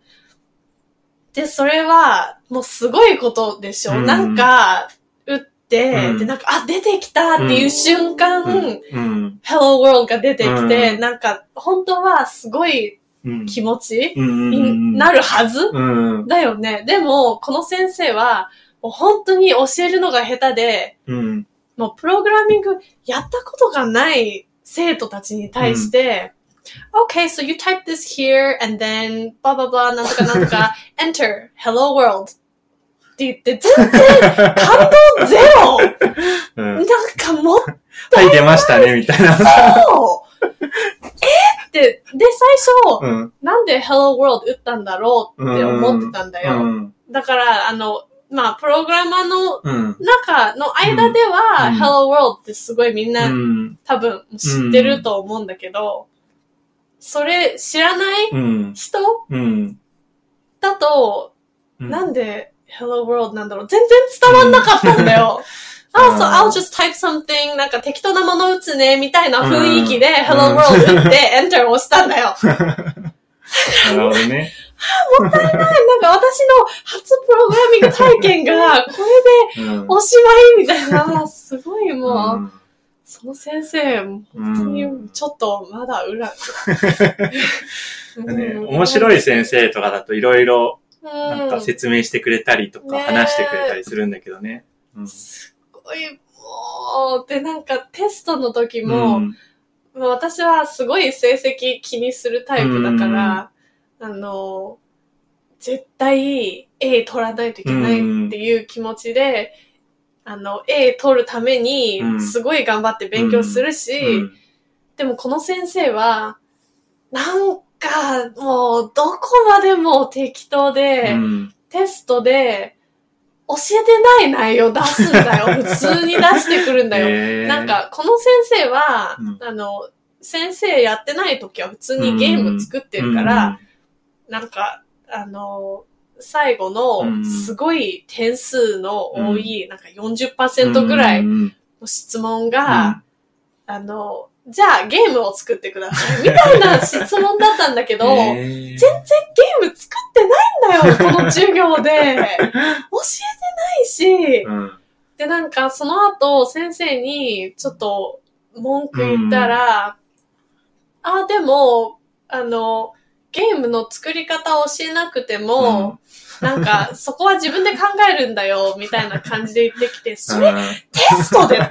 で、それは、もうすごいことでしょ、うん、なんか、打って、うん、で、なんか、あ、出てきたっていう瞬間、うん、Hello World が出てきて、うん、なんか、本当はすごい気持ちになるはずだよね。でも、この先生は、もう本当に教えるのが下手で、うん、もうプログラミングやったことがない生徒たちに対して、うん、Okay, so you type this here, and then, blah, blah, blah, なんとかなんとか、enter, hello world. って言って、全然、感動ゼロ、うん、なんかもったいない。はい、出ましたね、みたいな。そうえって、で、最初、うん、なんで hello world 打ったんだろうって思ってたんだよ。うんうん、だから、あの、まあ、プログラマーの中の間では、うん、Hello World ってすごいみんな、うん、多分知ってると思うんだけど、うん、それ知らない人、うん、だと、うん、なんで Hello World なんだろう全然伝わんなかったんだよ。あ、そう、I'll just type something なんか適当なもの打つね、みたいな雰囲気で、うん、Hello World 打って Enter を押したんだよ。なるほどね。もったいない。なんか私の初プログラミング体験がこれでおしまいみたいな、すごいもう、うん、その先生、本当にちょっとまだうら、うんね、面白い先生とかだといろいろなんか説明してくれたりとか話してくれたりするんだけどね。うん、すごいもう、でなんかテストの時も、うん、私はすごい成績気にするタイプだから、あの、絶対 A 取らないといけないっていう気持ちで、あの、A 取るためにすごい頑張って勉強するし、でもこの先生は、なんかもうどこまでも適当で、テストで教えてない内容出すんだよ。普通に出してくるんだよ。えー、なんかこの先生は、あの、先生やってない時は普通にゲーム作ってるから、なんか、あのー、最後の、すごい点数の多い、うん、なんか よんじゅっパーセント ぐらいの質問が、うん、あのー、じゃあゲームを作ってください、みたいな質問だったんだけど、えー、全然ゲーム作ってないんだよ、この授業で。教えてないし、うん、で、なんかその後、先生にちょっと文句言ったら、うん、あ、でも、あのー、ゲームの作り方を教えなくても、うん、なんか、そこは自分で考えるんだよ、みたいな感じで言ってきて、それ、テストで出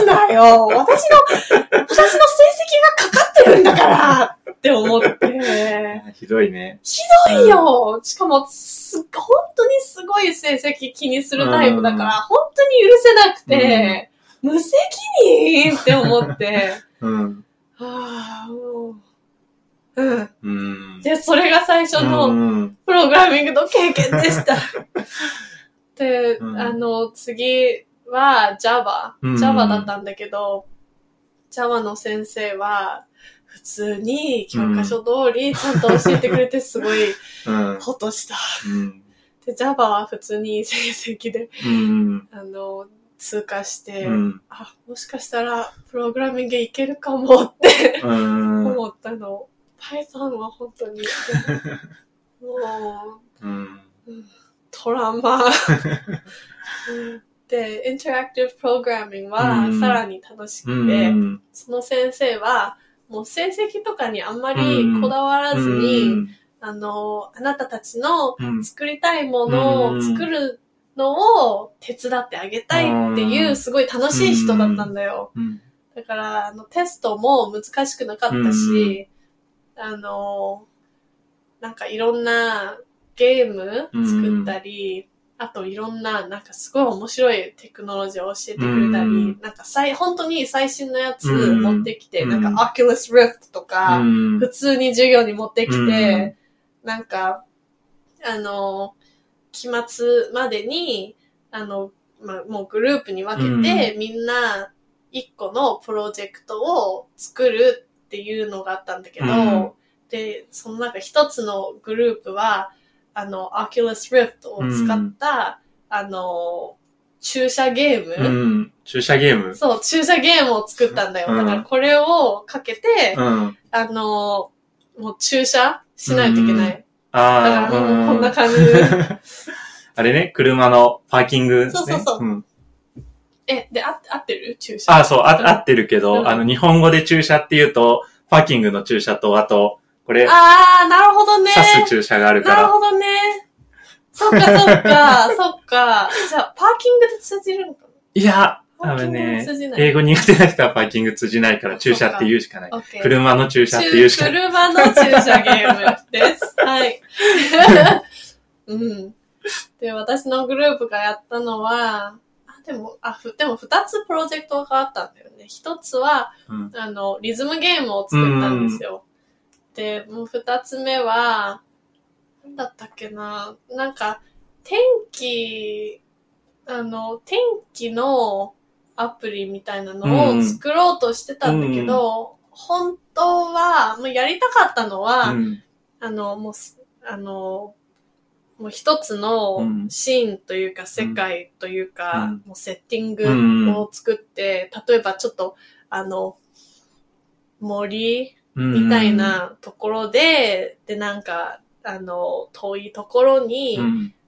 すなよ私の、私の成績がかかってるんだからって思って。ひどいね。ひどいよしかも、す、本当にすごい成績気にするタイプだから、うん、本当に許せなくて、うん、無責任って思って。うん。はぁ、もう。うん、うんで、それが最初のプログラミングの経験でした。で、うん、あの、次は Java。Java だったんだけど、うん、Java の先生は、普通に教科書通りちゃんと教えてくれてすごい、ほっとした。うん、で、Java は普通に成績で、うん、あの、通過して、うん、あ、もしかしたらプログラミングいけるかもって思ったの。Python は本当にもう、うん、トラウマでインタラクティブプログラミングはさらに楽しくて、うん、その先生はもう成績とかにあんまりこだわらずに、うん、あのあなたたちの作りたいものを作るのを手伝ってあげたいっていうすごい楽しい人だったんだよ。だからあのテストも難しくなかったし、あの、なんかいろんなゲーム作ったり、うん、あといろんな、なんかすごい面白いテクノロジーを教えてくれたり、うん、なんか最、本当に最新のやつ持ってきて、うん、なんか Oculus Rift とか、うん、普通に授業に持ってきて、うん、なんか、あの、期末までに、あの、まあ、もうグループに分けて、うん、みんな一個のプロジェクトを作るっていうのがあったんだけど、うん、で、そのなんか一つのグループは、あの、Oculus Rift を使った、うん、あの、注射ゲーム、うん、注射ゲームそう、注射ゲームを作ったんだよ。うん、だからこれをかけて、うん、あの、もう注射しないといけない。うん、ああ。だから、こんな感じ。あれね、車のパーキング、ね。そうそうそう。うんえ、で、あ、合ってる注射。あ、そう、あ、合ってるけど、うん、あの、日本語で注射って言うと、パーキングの注射と、あと、これ、あー、なるほどね。刺す注射があるから。なるほどね。そっかそっか、そっか。じゃあ、パーキングで通じるのかな？いや、多分ね、英語苦手な人はパーキング通じないから、駐車って言うしかない。車の駐車って言うしかない。車の駐車ゲームです。はい。うん。で、私のグループがやったのは、でも、あ、でも二つプロジェクトがあったんだよね。一つは、うん、あの、リズムゲームを作ったんですよ。で、もう二つ目は、なんだったっけな、なんか、天気、あの、天気のアプリみたいなのを作ろうとしてたんだけど、本当は、もうやりたかったのは、うん、あの、もう、あの、もう一つのシーンというか世界というか、もうセッティングを作って、例えばちょっとあの森みたいなところで、でなんかあの遠いところに、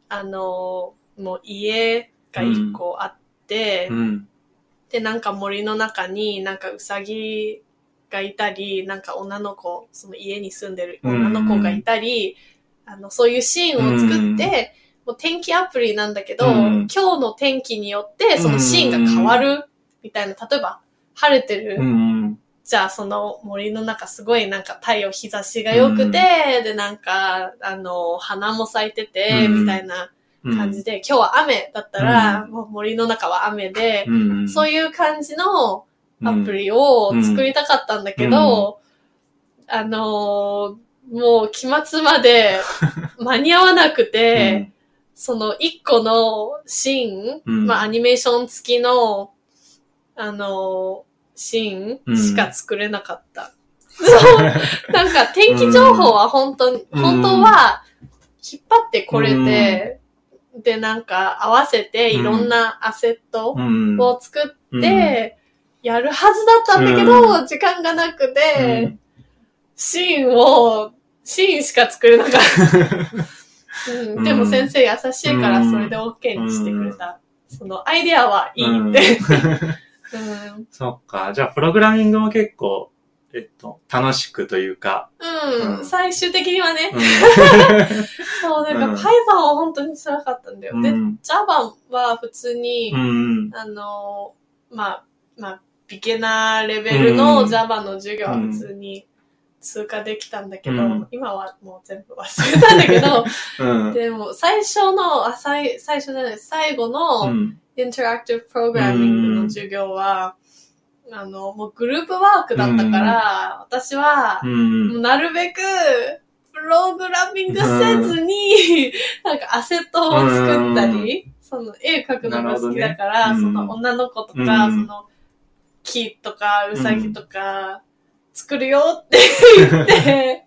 あのもう家が一個あって、でなんか森の中になんかウサギがいたり、なんか女の子、その家に住んでる女の子がいたり、あのそういうシーンを作って、うん、もう天気アプリなんだけど、うん、今日の天気によってそのシーンが変わるみたいな、例えば晴れてる、うん、じゃあその森の中すごいなんか太陽日差しが良くて、うん、でなんかあの花も咲いてて、うん、みたいな感じで、今日は雨だったら、うん、もう森の中は雨で、うん、そういう感じのアプリを作りたかったんだけど、うん、あのーもう期末まで間に合わなくて、うん、その一個のシーン、うん、まあアニメーション付きの、あのー、シーンしか作れなかった。うん、なんか天気情報は本当に、うん、本当は引っ張ってこれて、うん、でなんか合わせていろんなアセットを作ってやるはずだったんだけど、うん、時間がなくて、うん、シーンを、シーンしか作れなかった、うん。でも先生優しいからそれで OK にしてくれた。うん、そのアイデアはいいって。うんうん、そっか。じゃあプログラミングも結構、えっと、楽しくというか。うん。うん、最終的にはね。うん、そう、なんか Python は本当に辛かったんだよ。うん、で、Java は普通に、うん、あの、まあ、まあ、ビギナーレベルの Java の授業は普通に、うんうん通過できたんだけど、うん、今はもう全部忘れたんだけど、うん、でも最初の、あ、最、最初じゃない、最後のインタラクティブプログラミングの授業は、うん、あの、もうグループワークだったから、うん、私は、うん、もうなるべくプログラミングせずに、うん、なんかアセットを作ったり、うん、その絵描くのが好きだから、ね、その女の子とか、うん、その木とかウサギとか、うん作るよって言って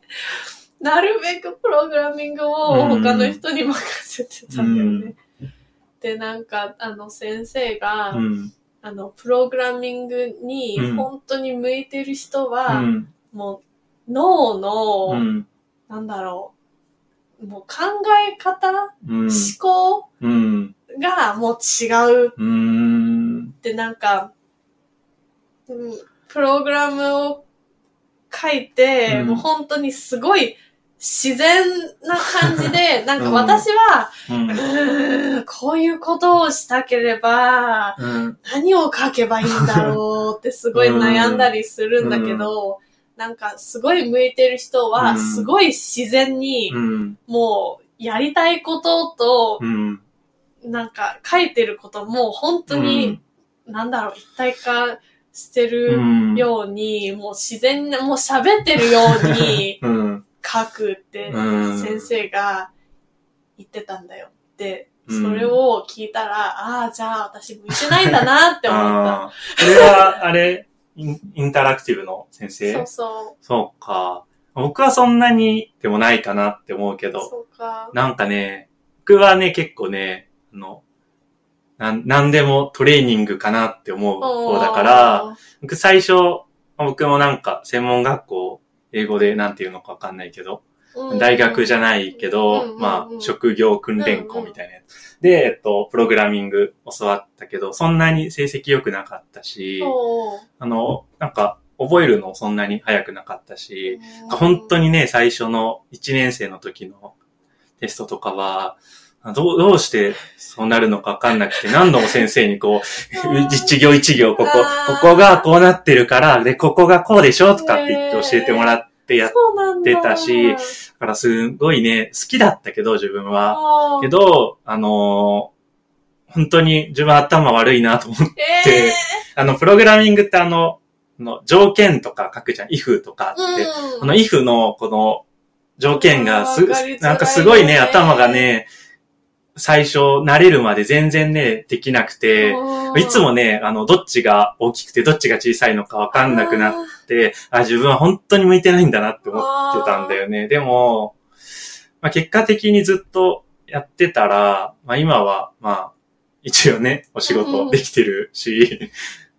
なるべくプログラミングを他の人に任せてたんだよね、うん、でなんかあの先生が、うん、あのプログラミングに本当に向いてる人は、うん、もう脳の、うん、なんだろうもう考え方、うん、思考がもう違う、うん、でなんか、うん、プログラムを書いて、うん、もう本当にすごい自然な感じで、なんか私は、うん、うーんこういうことをしたければ、うん、何を書けばいいんだろうってすごい悩んだりするんだけど、うん、なんかすごい向いてる人は、すごい自然に、うん、もうやりたいことと、うん、なんか書いてることも本当に、うん、なんだろう、一体化、してるように、うん、もう自然な、もう喋ってるように書くって先生が言ってたんだよって、うん、それを聞いたら、ああ、じゃあ私向いてないんだなって思った。それは、あれイン、インタラクティブの先生そうそう。そうか。僕はそんなにでもないかなって思うけど、そうかなんかね、僕はね、結構ね、あの、なん、なんでもトレーニングかなって思う方だから、僕最初、僕もなんか専門学校、英語でなんていうのかわかんないけど、うん、大学じゃないけど、うんうんうん、まあ、職業訓練校みたいなやつ、うんうん。で、えっと、プログラミング教わったけど、そんなに成績良くなかったし、あの、なんか、覚えるのそんなに早くなかったし、本当にね、最初のいちねん生の時のテストとかは、どう、どうしてそうなるのかわかんなくて、何度も先生にこう、一行一行、ここ、ここがこうなってるから、で、ここがこうでしょとかって言って教えてもらってやってたし、だからすごいね、好きだったけど、自分は。けど、あの、本当に自分頭悪いなと思って、あの、プログラミングってあの、条件とか書くじゃん、if とかって、この if のこの条件がす、なんかすごいね、頭がね、最初慣れるまで全然ね、できなくて、いつもね、あの、どっちが大きくてどっちが小さいのかわかんなくなって、あ、自分は本当に向いてないんだなって思ってたんだよね。でも、まあ、結果的にずっとやってたら、まあ、今は、まあ、一応ね、お仕事できてるし、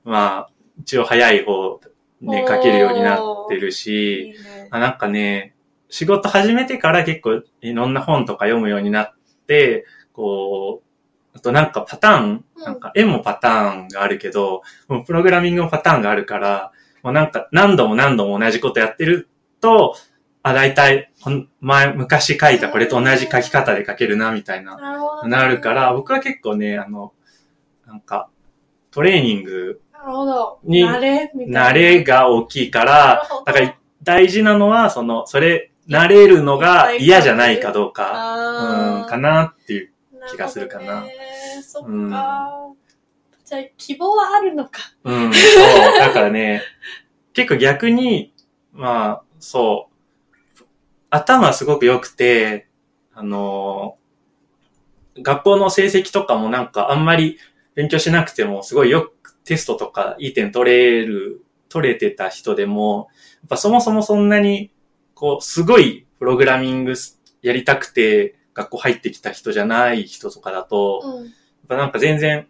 うん、まあ、一応早い方ね、書けるようになってるし、いいね、まあ、なんかね、仕事始めてから結構いろんな本とか読むようになって、こう、あとなんかパターン、なんか絵もパターンがあるけど、もうプログラミングもパターンがあるから、もうなんか何度も何度も同じことやってると、あ、だいたい、前、昔書いたこれと同じ書き方で書けるな、みたいな、なるから、僕は結構ね、あの、なんか、トレーニングに、慣れ、慣れが大きいから、だから大事なのは、その、それ、慣れるのが嫌じゃないかどうか、うん、かなっていう。気がするかな。ね、そっか、うん。じゃあ希望はあるのか。うん。そうだからね、結構逆にまあそう頭すごく良くてあの学校の成績とかもなんかあんまり勉強しなくてもすごいよくテストとかいい点取れる取れてた人でもやっぱそもそもそんなにこうすごいプログラミングやりたくて。学校入ってきた人じゃない人とかだと、うん、やっぱなんか全然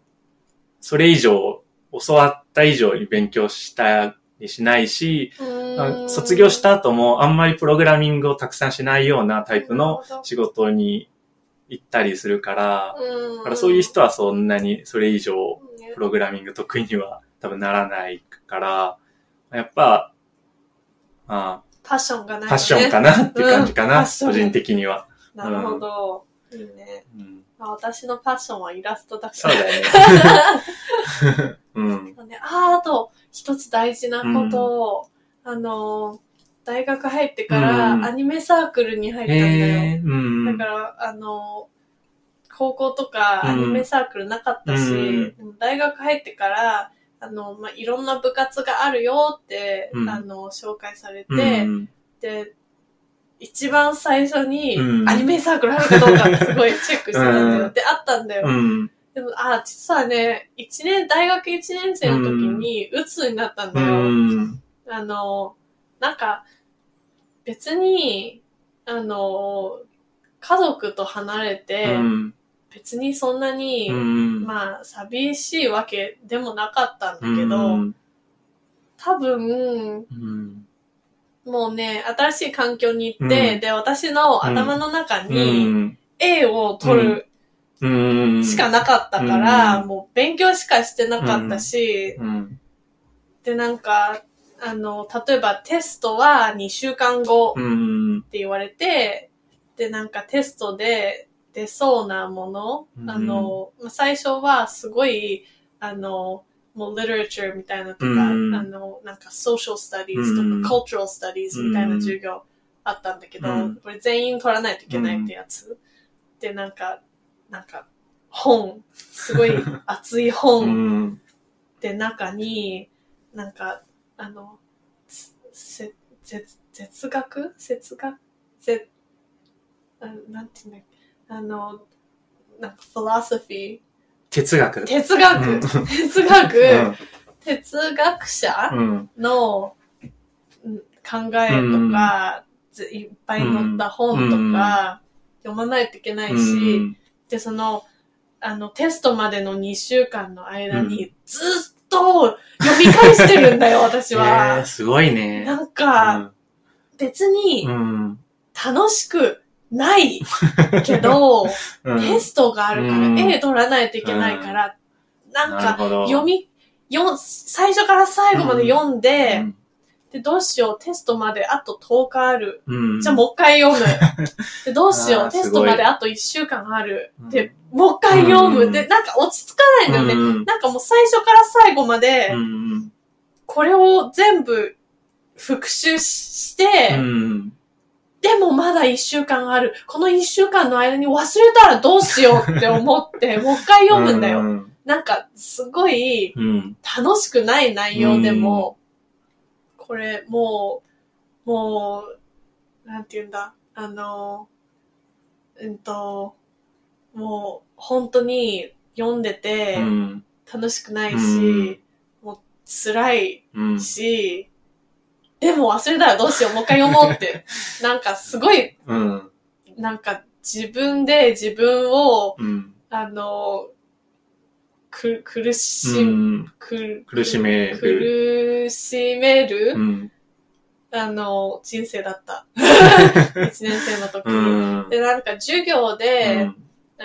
それ以上教わった以上に勉強したりしないし、卒業した後もあんまりプログラミングをたくさんしないようなタイプの仕事に行ったりするから、だからそういう人はそんなにそれ以上プログラミング得意には多分ならないから、やっぱ、まあ、パッションがないよね。パッションかなって感じかな、うん、個人的には。なるほど、うん、いいね、うんまあ。私のパッションはイラストだから。そうだね。うん、ああ、あと一つ大事なことを、うん、あの大学入ってからアニメサークルに入ったんだよ。うん、だからあの高校とかアニメサークルなかったし、うん、大学入ってからあの、まあ、いろんな部活があるよって、うん、あの紹介されて、うん、で。一番最初に、アニメサークルあるかどうかってすごいチェックしてたんだよってあったんだよ。うん、でも、あ、実はね、一年、大学一年生の時に、鬱になったんだよ。うん、あの、なんか、別に、あの、家族と離れて、うん、別にそんなに、うん、まあ、寂しいわけでもなかったんだけど、うん、多分、うんもうね、新しい環境に行って、うん、で、私の頭の中に、A を取るしかなかったから、うん、もう勉強しかしてなかったし、うんうん、で、なんか、あの、例えばテストはにしゅうかんごって言われて、で、なんかテストで出そうなもの、うん、あの、最初はすごい、あの、もう literature みたいなとか、うん、あの、なんか social studies とか cultural studies みたいな授業あったんだけど、うん、これ全員取らないといけないってやつ。うん、で、なんか、なんか、本、すごい厚い本で中に、なんか、あの、せ、ぜ、哲学哲学ぜ、なんていうんだっけ、あの、なんか philosophy哲学哲学、うん、哲学、うん、哲学者の考えとか、うん、いっぱい載った本とか読まないといけないし、うん、で、その、あの、テストまでのにしゅうかんの間にずっと読み返してるんだよ、うん、私は、えー。すごいね。なんか、うん、別に楽しく、ないけど、うん、テストがあるから、うん、絵取らないといけないから、うん、なんか読み、よ、最初から最後まで読んで、うん、で、どうしよう、テストまであととおかある。うん、じゃあもう一回読む。で、どうしよう、テストまであといっしゅうかんある。で、もう一回読む。うん、で、なんか落ち着かないんだよね。うん、なんかもう最初から最後まで、うん、これを全部復習して、うん、でもまだいっしゅうかんある。このいっしゅうかんの間に忘れたらどうしようって思って、もう一回読むんだよ。うん、なんか、すごい、楽しくない内容でも、うんこれ、もう、もう、なんて言うんだ、あの、うんと、もう、本当に読んでて、楽しくないし、うん、もう、辛いし、うん、でも忘れたらどうしよう、もう一回読もうって、なんかすごい、うん、なんか自分で自分を、うん、あの、く苦し、うん、く苦しめる苦しめる、うん、あの人生だった一年生の時、うん、でなんか授業で、うん、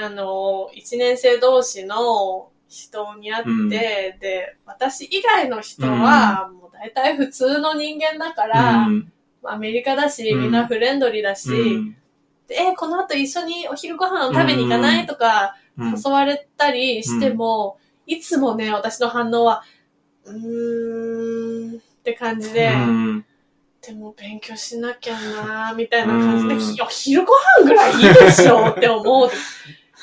あの一年生同士の人に会って、うん、で私以外の人は、うん、もう大体普通の人間だから、うん、アメリカだしみんなフレンドリーだし、うん、でえこの後一緒にお昼ご飯を食べに行かない、うん、とか誘われたりしても、うん、いつもね、私の反応は、うーんって感じで、うん、でも勉強しなきゃなーみたいな感じで、うん、いや、昼ご飯ぐらいいいでしょって思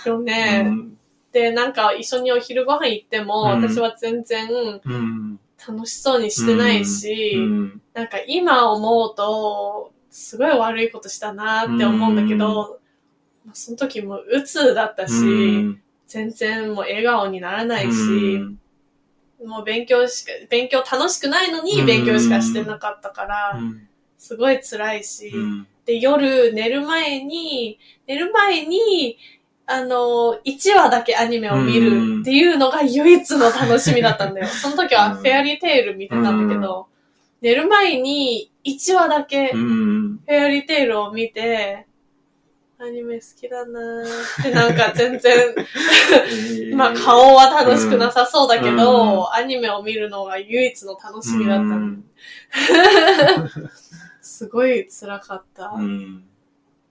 うよね、うん。で、なんか一緒にお昼ご飯行っても、うん、私は全然楽しそうにしてないし、うんうん、なんか今思うと、すごい悪いことしたなーって思うんだけど、うんその時もう鬱だったし、うん、全然もう笑顔にならないし、うん、もう勉強しか、勉強楽しくないのに勉強しかしてなかったから、うん、すごい辛いし、うん、で、夜寝る前に、寝る前に、あの、いちわだけアニメを見るっていうのが唯一の楽しみだったんだよ。その時はフェアリーテイル見てたんだけど、寝る前にいちわだけフェアリーテイルを見て、アニメ好きだなーってなんか全然まあ顔は楽しくなさそうだけど、うん、アニメを見るのが唯一の楽しみだった、うん、すごい辛かった、うん、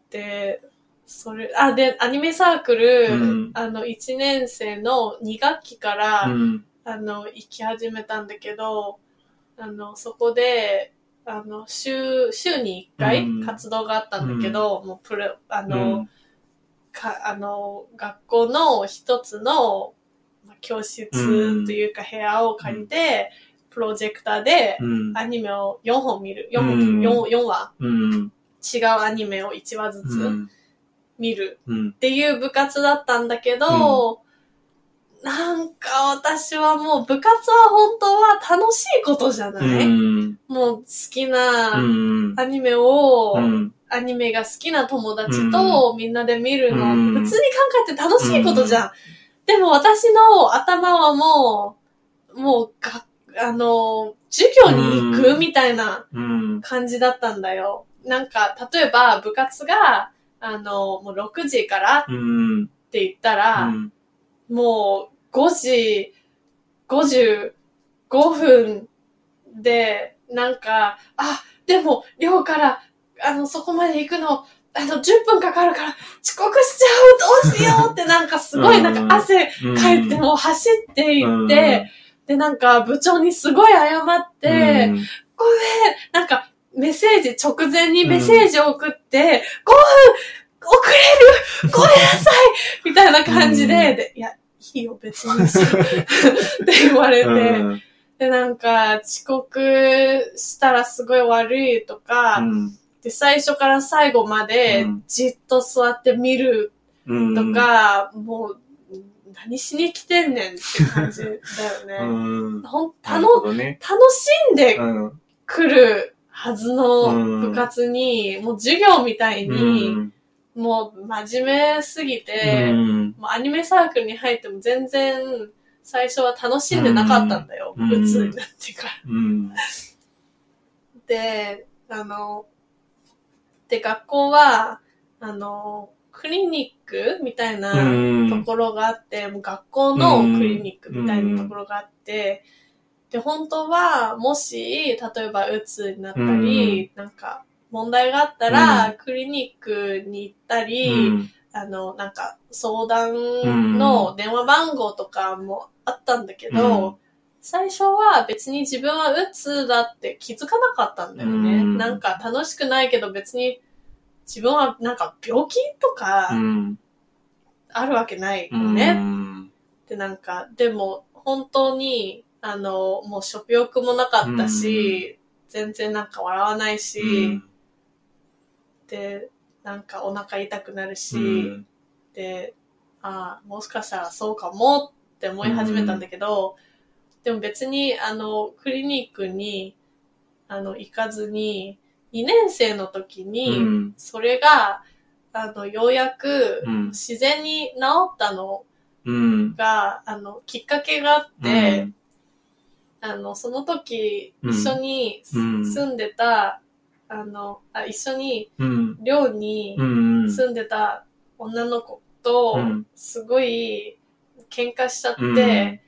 でそれあでアニメサークル、うん、あのいちねん生のに学期から、うん、あの行き始めたんだけどあのそこであの、週、週にいっかい活動があったんだけど、うん、もうプレ、あの、うん、か、あの、学校の一つの教室というか部屋を借りて、うん、プロジェクターでアニメをよんほん見る。よん、よん、よんわ、うん。違うアニメをいちわずつ見るっていう部活だったんだけど、うんうんなんか私はもう部活は本当は楽しいことじゃない、うん、もう好きなアニメを、うん、アニメが好きな友達とみんなで見るの、うん、普通に考えて楽しいことじゃん、うん、でも私の頭はもうもうがあの授業に行くみたいな感じだったんだよなんか例えば部活があのもうろくじからって言ったら、うんうん、もうごじごじゅうごふんで、なんか、あ、でも、寮から、あの、そこまで行くの、あの、じゅっぷんかかるから、遅刻しちゃう、どうしようって、なんかすごい、なんか汗かいて、もう走って行って、で、なんか部長にすごい謝って、ごめん、なんかメッセージ、直前にメッセージを送って、ごふん遅れる、ごめんなさいみたいな感じで、でいやいいよ別にって言われて、うん、でなんか遅刻したらすごい悪いとか、うん、で最初から最後までじっと座って見るとか、うん、もう何しに来てんねんって感じだよね。うん、ほんたの、ね、楽しんでくるはずの部活に、うん、もう授業みたいに。うんもう真面目すぎて、うん、もうアニメサークルに入っても全然最初は楽しんでなかったんだよ。うん、鬱になってから。うん、で、あの、で、学校は、あの、クリニックみたいなところがあって、うん、もう学校のクリニックみたいなところがあって、で本当はもし例えばうつになったり、うん、なんか問題があったら、うん、クリニックに行ったり、うん、あのなんか相談の電話番号とかもあったんだけど、うん、最初は別に自分はうつだって気づかなかったんだよね、うん、なんか楽しくないけど別に自分はなんか病気とかあるわけないよね、うん、でなんかでも本当にあのもう食欲もなかったし、うん、全然なんか笑わないし、うん、でなんかお腹痛くなるし、うん、であもしかしたらそうかもって思い始めたんだけど、うん、でも別にあのクリニックにあの行かずににねん生の時に、うん、それがあのようやく自然に治ったのが、うん、あのきっかけがあって、うんあのその時一緒に、うん、住んでたあのあ一緒に、うん、寮に住んでた女の子とすごい喧嘩しちゃって、うん、で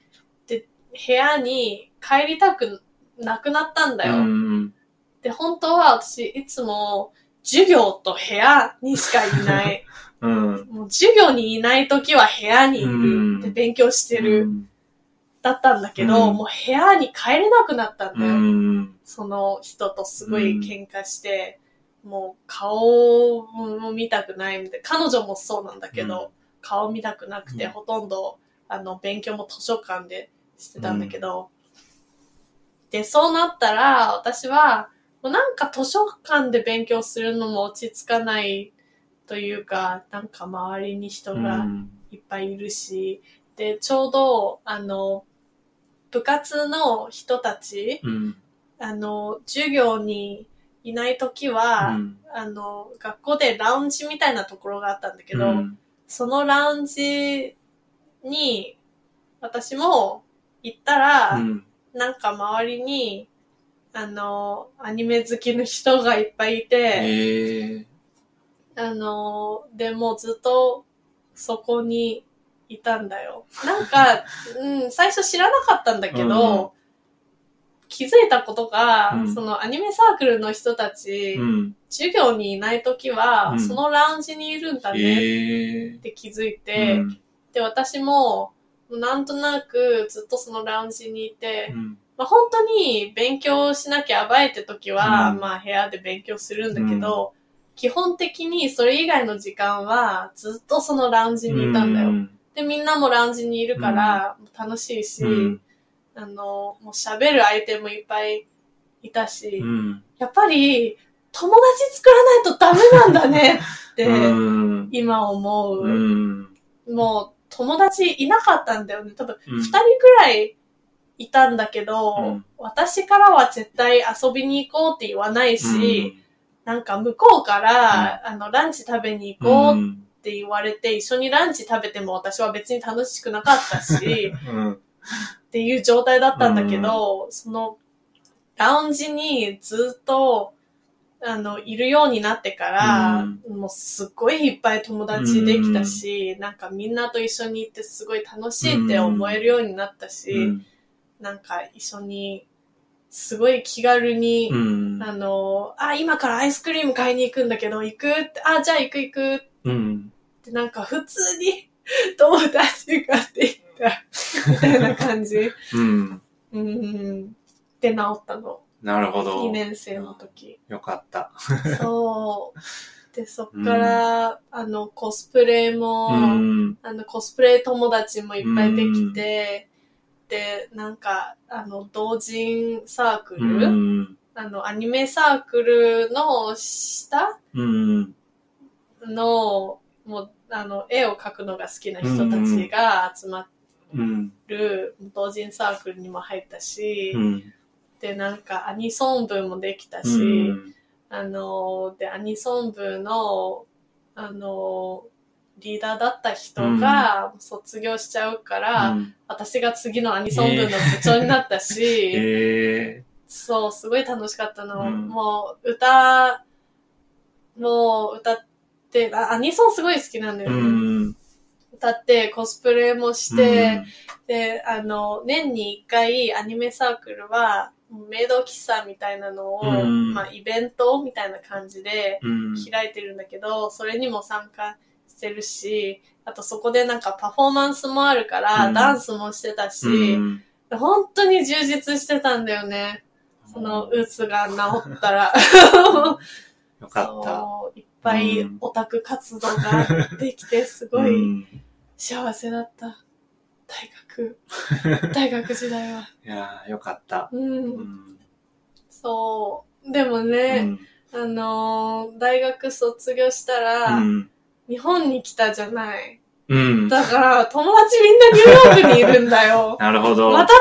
部屋に帰りたくなくなったんだよ、うん、で本当は私いつも授業と部屋にしかいない、うん、もう授業にいない時は部屋にいる、うん、で勉強してる、うんだったんだけど、うん、もう部屋に帰れなくなったんだよ、うん、その人とすごい喧嘩して、うん、もう顔も見たくないみたいな彼女もそうなんだけど、うん、顔見たくなくて、うん、ほとんどあの勉強も図書館でしてたんだけど、うん、でそうなったら私はもうなんか図書館で勉強するのも落ち着かないというかなんか周りに人がいっぱいいるし、うん、でちょうどあの部活の人たち、うん、あの授業にいないときは、うん、あの学校でラウンジみたいなところがあったんだけど、うん、そのラウンジに私も行ったら、うん、なんか周りにあのアニメ好きの人がいっぱいいて、へー、あのでもうずっとそこにいたんだよ。なんか、うん、最初知らなかったんだけど、うん、気づいたことが、うん、そのアニメサークルの人たち、うん、授業にいないときは、うん、そのラウンジにいるんだねって気づいて、えーうん、で、私も、なんとなくずっとそのラウンジにいて、うんまあ、本当に勉強しなきゃやばいってときは、うん、まあ部屋で勉強するんだけど、うん、基本的にそれ以外の時間はずっとそのラウンジにいたんだよ。うんでみんなもラウンジにいるから、うん、楽しいし、うん、あのもう喋る相手もいっぱいいたし、うん、やっぱり友達作らないとダメなんだねって今思う、うん、もう友達いなかったんだよね多分ふたりくらいいたんだけど、うん、私からは絶対遊びに行こうって言わないし、うん、なんか向こうから、うん、あのランチ食べに行こうって、うんって言われて一緒にランチ食べても私は別に楽しくなかったし、うん、っていう状態だったんだけど、うん、そのラウンジにずっとあのいるようになってから、うん、もうすごいいっぱい友達できたし、うん、なんかみんなと一緒に行ってすごい楽しいって思えるようになったし、うん、なんか一緒にすごい気軽に、うん、あのあ今からアイスクリーム買いに行くんだけど行くあじゃあ行く行くうん、でなんか普通に友達ができたみたいな感じ、うんうん、で治ったの。なるほど。にねん生の時、うん、よかったそうでそっから、うん、あのコスプレも、うん、あのコスプレ友達もいっぱいできて、うん、でなんかあの同人サークル、うん、あのアニメサークルの下、うんのもうあの絵を描くのが好きな人たちが集まる同人サークルにも入ったし、うん、でなんかアニソン部もできたし、うん、あのでアニソン部のあのリーダーだった人が卒業しちゃうから、うん、私が次のアニソン部の部長になったし、えー、そうすごい楽しかったの、うん、もう歌もう歌ってでアニソンすごい好きなんだよね、うん、歌ってコスプレもして、うん、で、あの、年に一回アニメサークルはメイド喫茶みたいなのを、うん、まあイベントみたいな感じで開いてるんだけど、うん、それにも参加してるし、あとそこでなんかパフォーマンスもあるから、うん、ダンスもしてたし、うん、本当に充実してたんだよね。そのうつが治ったらよかった。いっぱいオタク活動ができてすごい幸せだった。うん、大学大学時代は。いやーよかった。うん。うん、そうでもね、うん、あのー、大学卒業したら、うん、日本に来たじゃない。うん、だから友達みんなニューヨークにいるんだよ。なるほど。また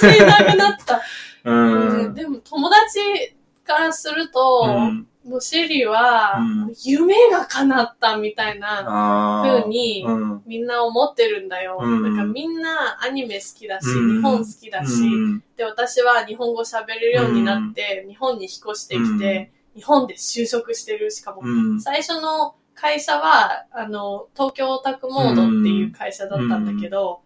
友達いなくなった。うんうん、でも友達からすると、うん、もうシェリーは、うん、夢が叶ったみたいな風に、うん、みんな思ってるんだよ、うん、なんかみんなアニメ好きだし、うん、日本好きだし、うん、で私は日本語喋れるようになって、うん、日本に引っ越してきて、うん、日本で就職してるしかも、うん、最初の会社はあの東京オタクモードっていう会社だったんだけど、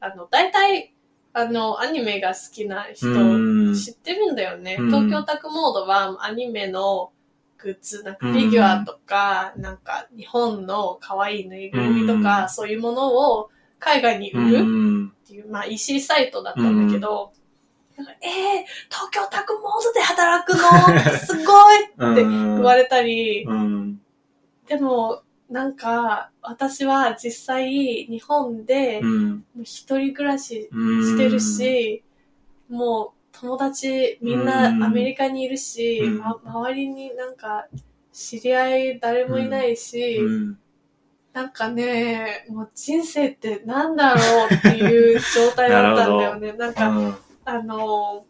うん、あの大体あの、アニメが好きな人、知ってるんだよね。東京オタクモードは、アニメのグッズ、なんかフィギュアとか、なんか日本の可愛いぬいぐるみとか、そういうものを海外に売るっていう、まあ イーシー サイトだったんだけど、なんかえー、東京オタクモードで働くのってすごいって言われたり、でも、なんか、私は実際日本で一人暮らししてるし、うん、もう友達みんなアメリカにいるし、うんま、周りになんか知り合い誰もいないし、うん、なんかね、もう人生ってなんだろうっていう状態だったんだよね。な, なんか、うん、あの、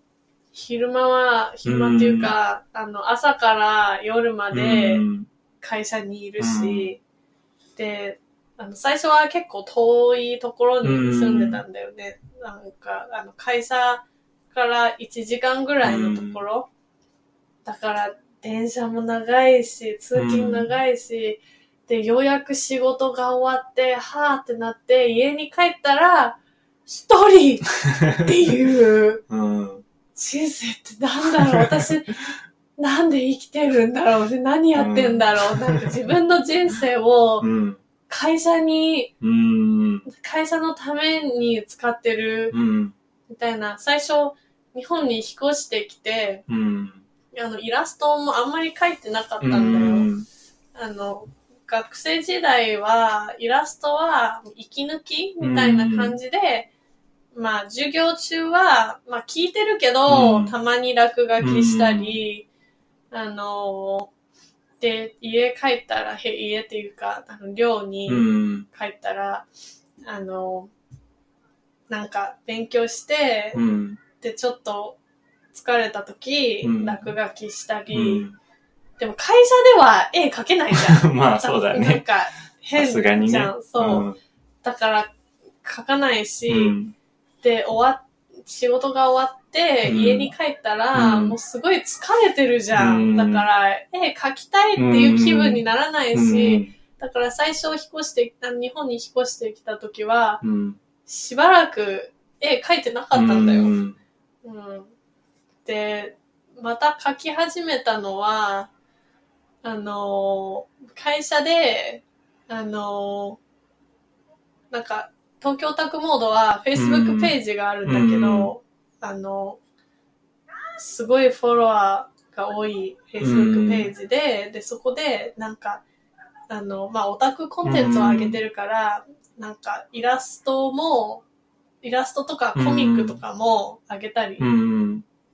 昼間は、昼間っていうか、うん、あの、朝から夜まで会社にいるし、うんで、あの、最初は結構遠いところに住んでたんだよね。うん、なんか、あの、会社からいちじかんぐらいのところ。うん、だから、電車も長いし、通勤長いし、うん、で、ようやく仕事が終わって、はーってなって、家に帰ったら、一人っていう、うん、人生ってなんだろう、私、なんで生きてるんだろうね。何やってんだろう。うん、なんか自分の人生を会社に、うん、会社のために使ってるみたいな。最初日本に引っ越してきて、うん、あのイラストもあんまり描いてなかったんだよ。うん、あの学生時代はイラストは息抜きみたいな感じで。まあ授業中はまあ聞いてるけど、うん、たまに落書きしたり、うん、あので家帰ったらへ家っていうかあの寮に帰ったら、うん、あのなんか勉強して、うん、でちょっと疲れた時、うん、落書きしたり、うん、でも会社では絵描けないじゃん。まあそうだね。なんか変じゃん、ね、そう、うん、だから描かないし。うんで終わ仕事が終わって、うん、家に帰ったら、うん、もうすごい疲れてるじゃん、うん、だから絵描きたいっていう気分にならないし、うん、だから最初引っ越して日本に引っ越してきた時は、うん、しばらく絵描いてなかったんだよ、うんうん、でまた描き始めたのはあの会社であのなんか東京オタクモードは Facebook ページがあるんだけど、うん、あの、すごいフォロワーが多い Facebook ページで、うん、で、そこで、なんか、あの、まあ、オタクコンテンツを上げてるから、うん、なんか、イラストも、イラストとかコミックとかも上げたり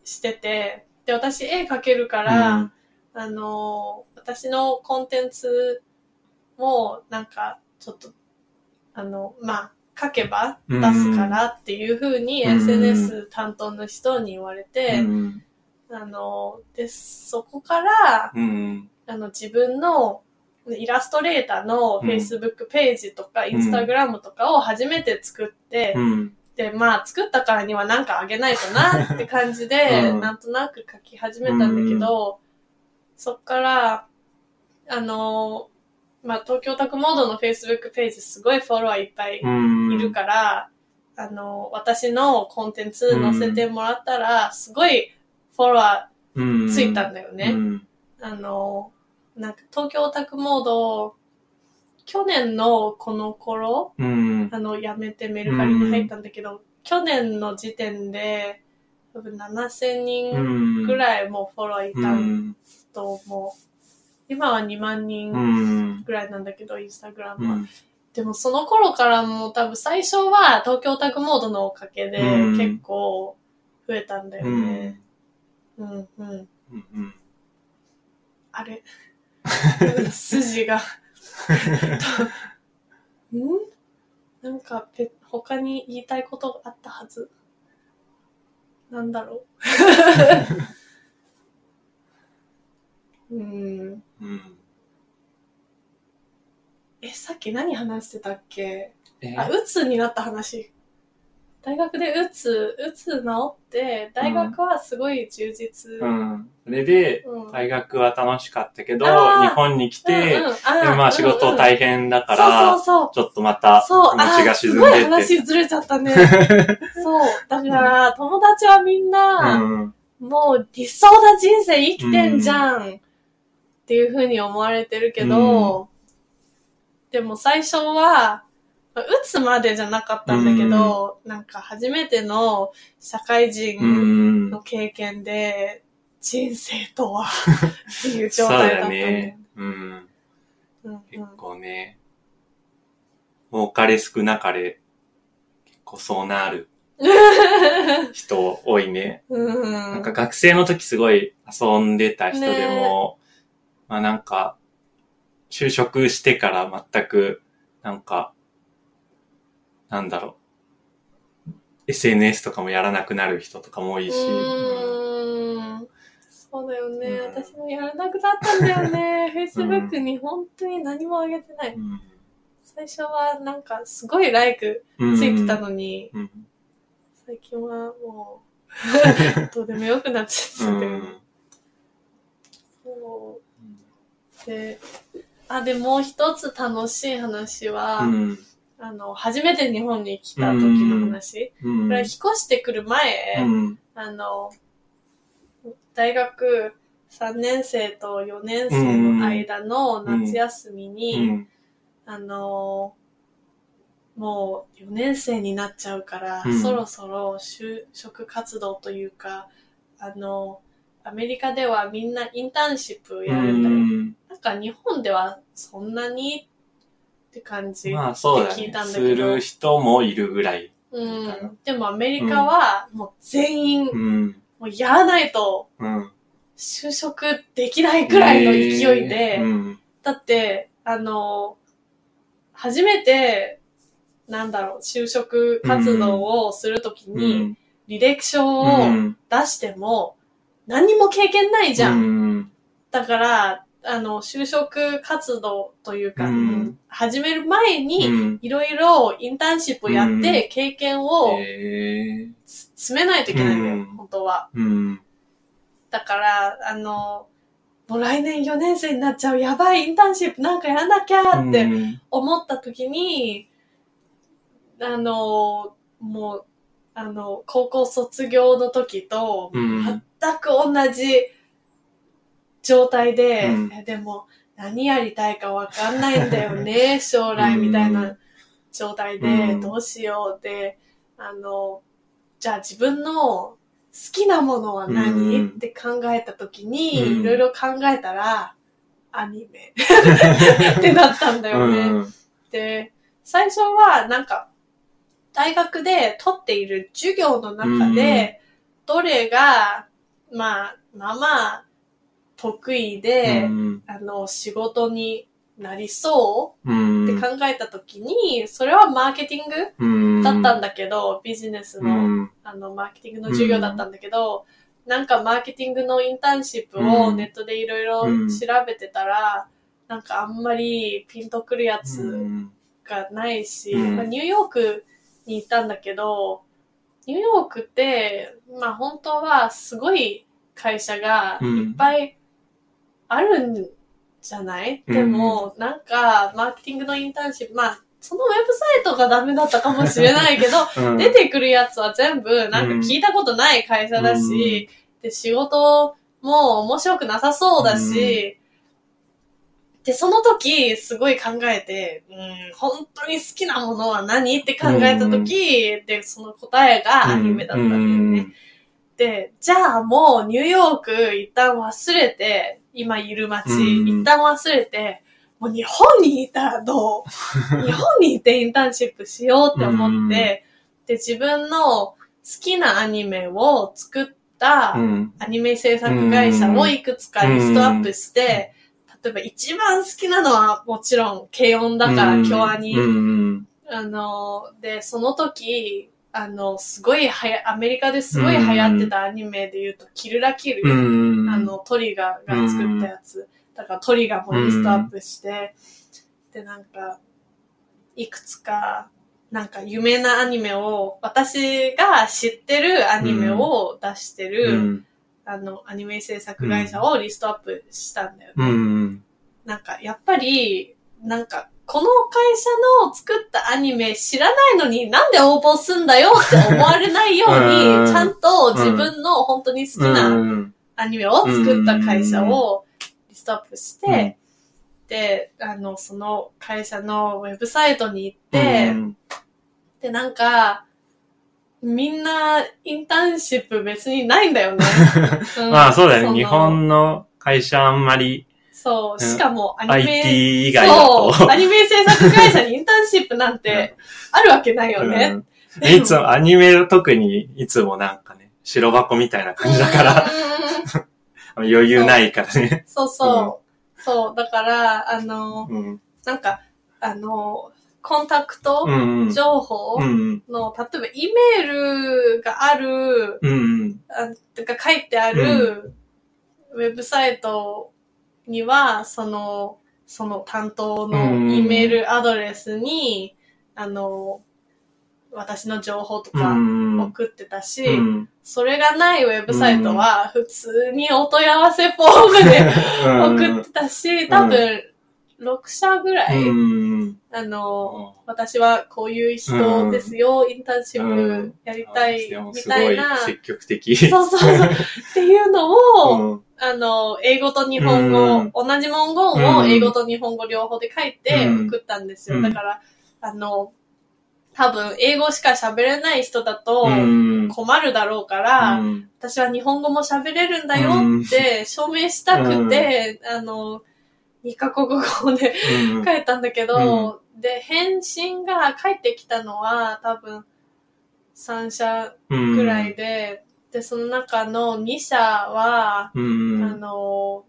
してて、で、私絵描けるから、うん、あの、私のコンテンツも、なんか、ちょっと、あの、まあ、書けば出すからっていう風に エスエヌエス 担当の人に言われて、うん、あのでそこから、うん、あの自分のイラストレーターの Facebook ページとか Instagram とかを初めて作って、うん、でまあ作ったからにはなんかあげないとなって感じで、うん、なんとなく書き始めたんだけど、うん、そっからあのまあ、東京オタクモードの Facebook ページすごいフォロワーいっぱいいるから、あの、私のコンテンツ載せてもらったら、すごいフォロワーついたんだよね。あの、なんか東京オタクモード、去年のこの頃、うん、あの、やめてメルカリに入ったんだけど、うん、去年の時点で、多分ななせんにんぐらいもうフォローいたと思う。今はにまんにんぐらいなんだけど、インスタグラムは。うん、でもその頃からもう多分最初は東京オタクモードのおかげで結構増えたんだよね。うんうん。うんうんうん、あれ筋が。んなんかペ他に言いたいことがあったはず。なんだろう。うん。うん、え、さっき何話してたっけ？あ、うつになった話。大学でうつ、うつ治って、大学はすごい充実。うん。うん、それで、うん、大学は楽しかったけど、日本に来て、うんうん、あまあ仕事大変だから、うんうん、そうそうそうちょっとまた気持ちが沈んでって。すごい話ずれちゃったね。そう。だから、うん、友達はみんな、うん、もう理想な人生生きてんじゃん、うん、っていう風に思われてるけど、うん、でも最初は、打つまでじゃなかったんだけど、うん、なんか初めての社会人の経験で、うん、人生とはっていう状態だったんだよね。そうだね、うんうん。結構ね、多かれ少なかれ、結構そうなる人多いね。うん、なんか学生の時すごい遊んでた人でも、ね、まあなんか、就職してから全く、なんか、なんだろう エスエヌエス とかもやらなくなる人とかも多いし、うん、そうだよね、うん、私もやらなくなったんだよねFacebook に本当に何もあげてない、うん、最初はなんかすごいライクついてたのに、うんうん、最近はもうどうでもよくなっちゃってる、うん、そうで、あ、でもう一つ楽しい話は、うんあの、初めて日本に来た時の話。うん、これは引っ越してくる前、うん、あの、大学さんねん生とよねん生の間の夏休みに、うん、あの、もうよねん生になっちゃうから、うん、そろそろ就職活動というか、あの、アメリカではみんなインターンシップやるんだよ。うん、なんか日本ではそんなにって感じで聞いたんだけど、まあそうだね、する人もいるぐらい。うん。でもアメリカはもう全員、うん、もうやらないと就職できないくらいの勢いで、うんえーうん、だってあの初めてなんだろう就職活動をするときに履歴書を出しても何も経験ないじゃん。うん、だから。あの、就職活動というか、うん、始める前に、いろいろインターンシップをやって、経験を、詰めないといけないんだよ、うん、本当は、うん。だから、あの、もう来年よねん生になっちゃう、やばい、インターンシップなんかやらなきゃって思った時に、うん、あの、もう、あの、高校卒業の時と、全く同じ、状態で、うん、でも何やりたいかわかんないんだよね将来みたいな状態で、うん、どうしようであのじゃあ自分の好きなものは何、うん、って考えたときに、うん、いろいろ考えたらアニメってなったんだよね、うん、で最初はなんか大学で取っている授業の中で、うん、どれがまあまあまあ得意で、うん、あの、仕事になりそうって考えたときに、それはマーケティングだったんだけど、ビジネスの、うん、あの、マーケティングの授業だったんだけど、なんかマーケティングのインターンシップをネットでいろいろ調べてたら、なんかあんまりピンとくるやつがないし、まあ、ニューヨークに行ったんだけど、ニューヨークって、まあ本当はすごい会社がいっぱいあるんじゃない、うん、でもなんかマーケティングのインターンシップ、まあそのウェブサイトがダメだったかもしれないけど、うん、出てくるやつは全部なんか聞いたことない会社だし、うん、で仕事も面白くなさそうだし、うん、でその時すごい考えて、うん、本当に好きなものは何って考えた時、うん、でその答えがアニメだったんだよね、うん、でじゃあもうニューヨーク一旦忘れて今いる街、うん、一旦忘れてもう日本にいたらどう日本にいてインターンシップしようって思って、うん、で、自分の好きなアニメを作ったアニメ制作会社をいくつかリストアップして、例えば一番好きなのはもちろん軽音だから京アニ、うん、あの、で、その時、あの、すごいはや、アメリカですごい流行ってたアニメで言うと、キルラキル、うん、あの、トリガーが作ったやつ。だからトリガーもリストアップして、うん、でなんかいくつかなんか有名なアニメを私が知ってるアニメを出してる、うん、あのアニメ制作会社をリストアップしたんだよね、うん、なんかやっぱりなんかこの会社の作ったアニメ知らないのになんで応募すんだよって思われないようにちゃんと自分の本当に好きなアニメを作った会社をストップして、うん、で、あの、その会社のウェブサイトに行って、うん、で、なんか、みんなインターンシップ別にないんだよね。うん、まあそうだよね。日本の会社あんまり。そう、しかもアニメ、アイティー 以外だと。そう、アニメ制作会社にインターンシップなんてあるわけないよね。うん、いつも、アニメ特にいつもなんかね、白箱みたいな感じだから。余裕ないからね。そうそう。そう。だから、あの、うん、なんか、あの、コンタクト情報の、うん、例えば、Eメールがある、うん、あてか書いてある、うん、ウェブサイトには、その、その担当の Eメールアドレスに、うん、あの、私の情報とか送ってたし、うん、それがないウェブサイトは普通にお問い合わせフォームで、うん、送ってたし、多分ろく社ぐらい、うん、あの、私はこういう人ですよ、うん、インターンシップやりたいみたいな、うん、すごい積極的。そうそうそう。っていうのを、うん、あの、英語と日本語、うん、同じ文言を英語と日本語両方で書いて送ったんですよ。うん、だから、あの、多分、英語しか喋れない人だと困るだろうから、うん、私は日本語も喋れるんだよって証明したくて、うん、あの、にカ国語で書いたんだけど、うん、で、返信が返ってきたのは多分さん社くらいで、うん、で、その中のに社は、うん、あの、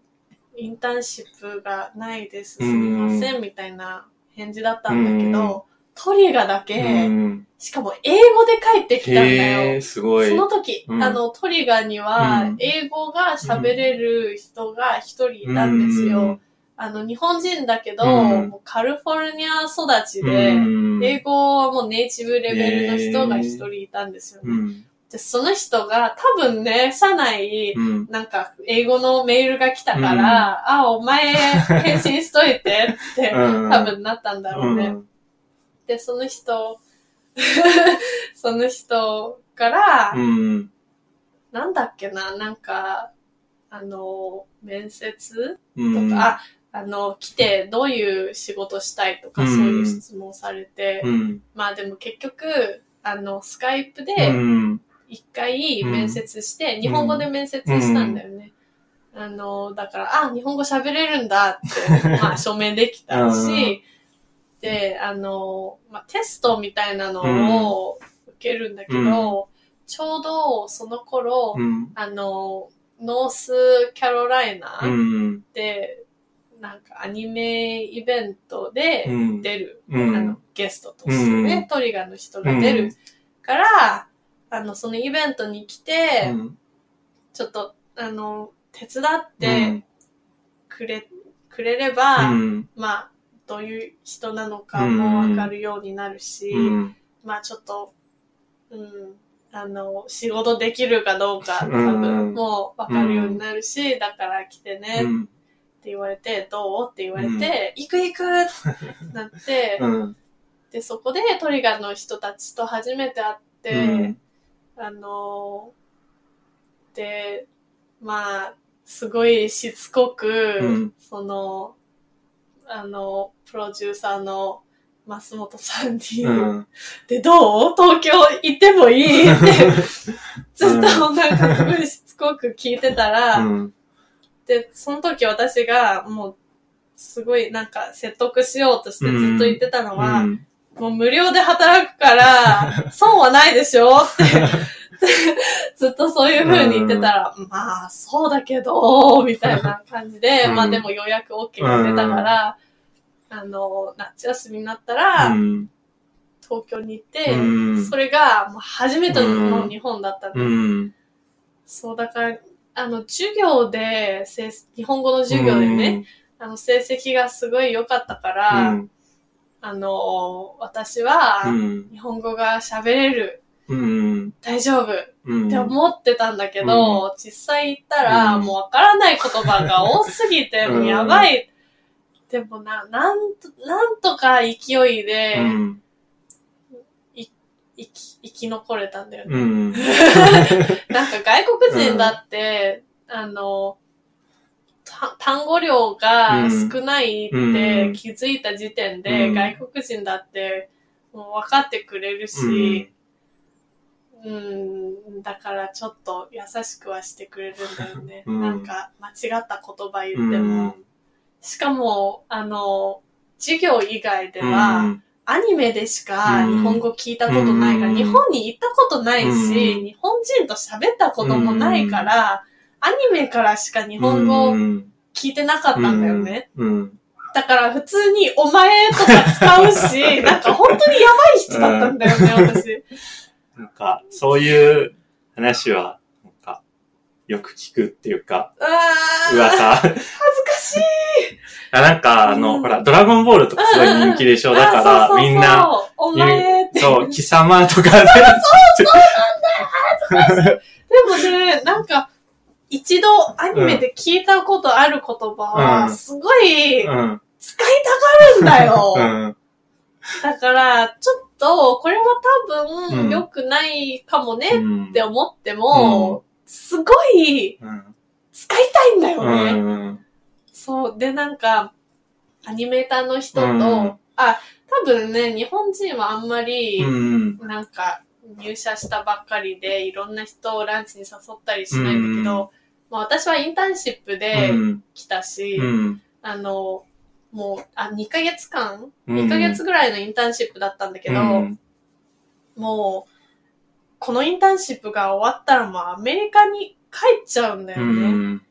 インターンシップがないです、すみません、みたいな返事だったんだけど、うんトリガーだけ、うん、しかも英語で帰ってきたんだよ。すごい。その時、うん、あの、トリガーには、英語が喋れる人が一人いたんですよ。うん、あの、日本人だけど、うん、もうカリフォルニア育ちで、うん、英語はもうネイティブレベルの人が一人いたんですよね。うんでその人が多分ね、社内、うん、なんか英語のメールが来たから、うん、あ、お前返信しといてって多分なったんだろうね。うんうんで、その人、その人から、うん、なんだっけな、なんか、あの、面接とか、うん、あ、あの、来てどういう仕事したいとか、うん、そういう質問されて、うん、まあでも結局、あの、スカイプで一回面接して、うん、日本語で面接したんだよね。うん、あの、だから、あ、日本語喋れるんだって、まあ証明できたし、で、あの、まあ、テストみたいなのを受けるんだけど、うん、ちょうどその頃、うん、あの、ノースカロライナで、うん、なんかアニメイベントで出る、うん、あのゲストとしてね、うん、トリガーの人が出るから、うん、あの、そのイベントに来て、うん、ちょっと、あの、手伝ってくれ、くれれば、うん、まあ、どういう人なのかも分かるようになるし、うん、まあちょっと、うん、あの、仕事できるかどうか多分もう分かるようになるし、うん、だから来てね、うん、って言われて、どうって言われて、うん、行く行くってなって、うん、で、そこでトリガーの人たちと初めて会って、うん、あの、で、まあ、すごいしつこく、うん、その、あの、プロデューサーの松本さんに、うん、で、どう東京行ってもいいって、ずっとなんかすごいしつこく聞いてたら、うん、で、その時私がもう、すごいなんか説得しようとしてずっと言ってたのは、うん、もう無料で働くから、損はないでしょって、ずっとそういう風に言ってたら、うん、まあ、そうだけど、みたいな感じで、うん、まあでも予約 OK が出たから、うん、あの、夏休みになったら、うん、東京に行って、うん、それがもう初めての日本だったの、うん、そう、だから、あの、授業で、日本語の授業でね、うん、あの、成績がすごい良かったから、うん、あの、私は、日本語が喋れる。うん、大丈夫って思ってたんだけど、うん、実際行ったら、うん、もうわからない言葉が多すぎて、もうやばい。でもな、なんと、なんとか勢いで、うん、い、いき、生き残れたんだよね。うん、なんか外国人だって、うん、あの、単語量が少ないって気づいた時点で、うん、外国人だってもう分かってくれるし、うんうん、だからちょっと優しくはしてくれるんだよね。うん、なんか間違った言葉言っても、うん、しかもあの授業以外では、うん、アニメでしか日本語聞いたことないから、うん、日本に行ったことないし、うん、日本人と喋ったこともないから、うん、アニメからしか日本語聞いてなかったんだよね。うんうんうんだから普通にお前とか使うし、なんか本当にやばい人だったんだよね、私。なんか、そういう話は、なんか、よく聞くっていうか、噂。恥ずかしいなんか、あの、うん、ほら、ドラゴンボールとかすごい人気でしょ、うん、だから、そうそうそうみんな、お前って。そう、貴様とかで。そうそう、そうなんだ恥ずかしい。でもね、なんか、一度アニメで聞いたことある言葉は、すごい、使いたがるんだよ。うんうんだから、ちょっと、これは多分、良くないかもねって思っても、すごい、使いたいんだよね。そう。で、なんか、アニメーターの人と、あ、多分ね、日本人はあんまり、なんか、入社したばっかりで、いろんな人をランチに誘ったりしないんだけど、まあ私はインターンシップで来たし、あの、もう、あ、にかげつかん ?に ヶ月ぐらいのインターンシップだったんだけど、うん、もう、このインターンシップが終わったらもうアメリカに帰っちゃうんだよね。うん、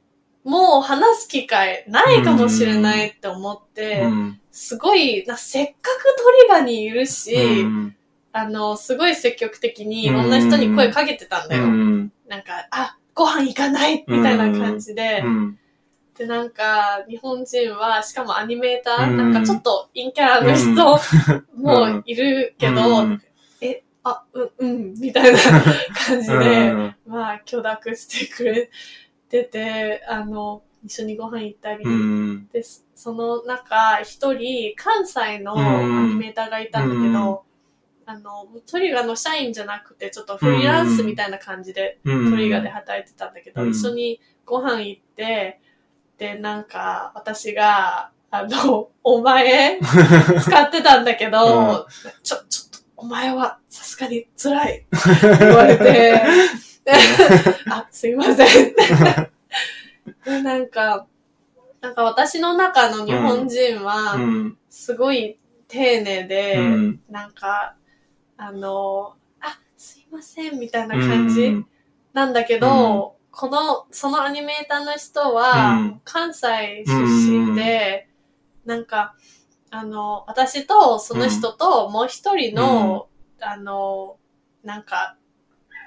もう話す機会ないかもしれないって思って、うん、すごいな、せっかくトリガーにいるし、うん、あの、すごい積極的にいろんな人に声かけてたんだよ。うん、なんか、あ、ご飯行かないみたいな感じで、うんうんで、なんか、日本人は、しかもアニメーター、うん、なんかちょっと陰キャラの人もいるけど、うん、え、あ、うん、うん、みたいな感じで、うん、まあ、許諾してくれてて、あの、一緒にご飯行ったり、うん、で、その中、一人、関西のアニメーターがいたんだけど、うん、あの、トリガーの社員じゃなくて、ちょっとフリーランスみたいな感じで、うん、トリガーで働いてたんだけど、うん、一緒にご飯行って、で、なんか、私が、あの、お前、使ってたんだけど、うん、ちょ、ちょっと、お前は、さすがに辛い、って言われて、あ、すいません。で、なんか、なんか私の中の日本人は、すごい丁寧で、うん、なんか、あの、あ、すいません、みたいな感じなんだけど、うんこの、そのアニメーターの人は、関西出身で、うん、なんか、あの、私とその人ともう一人の、うん、あの、なんか、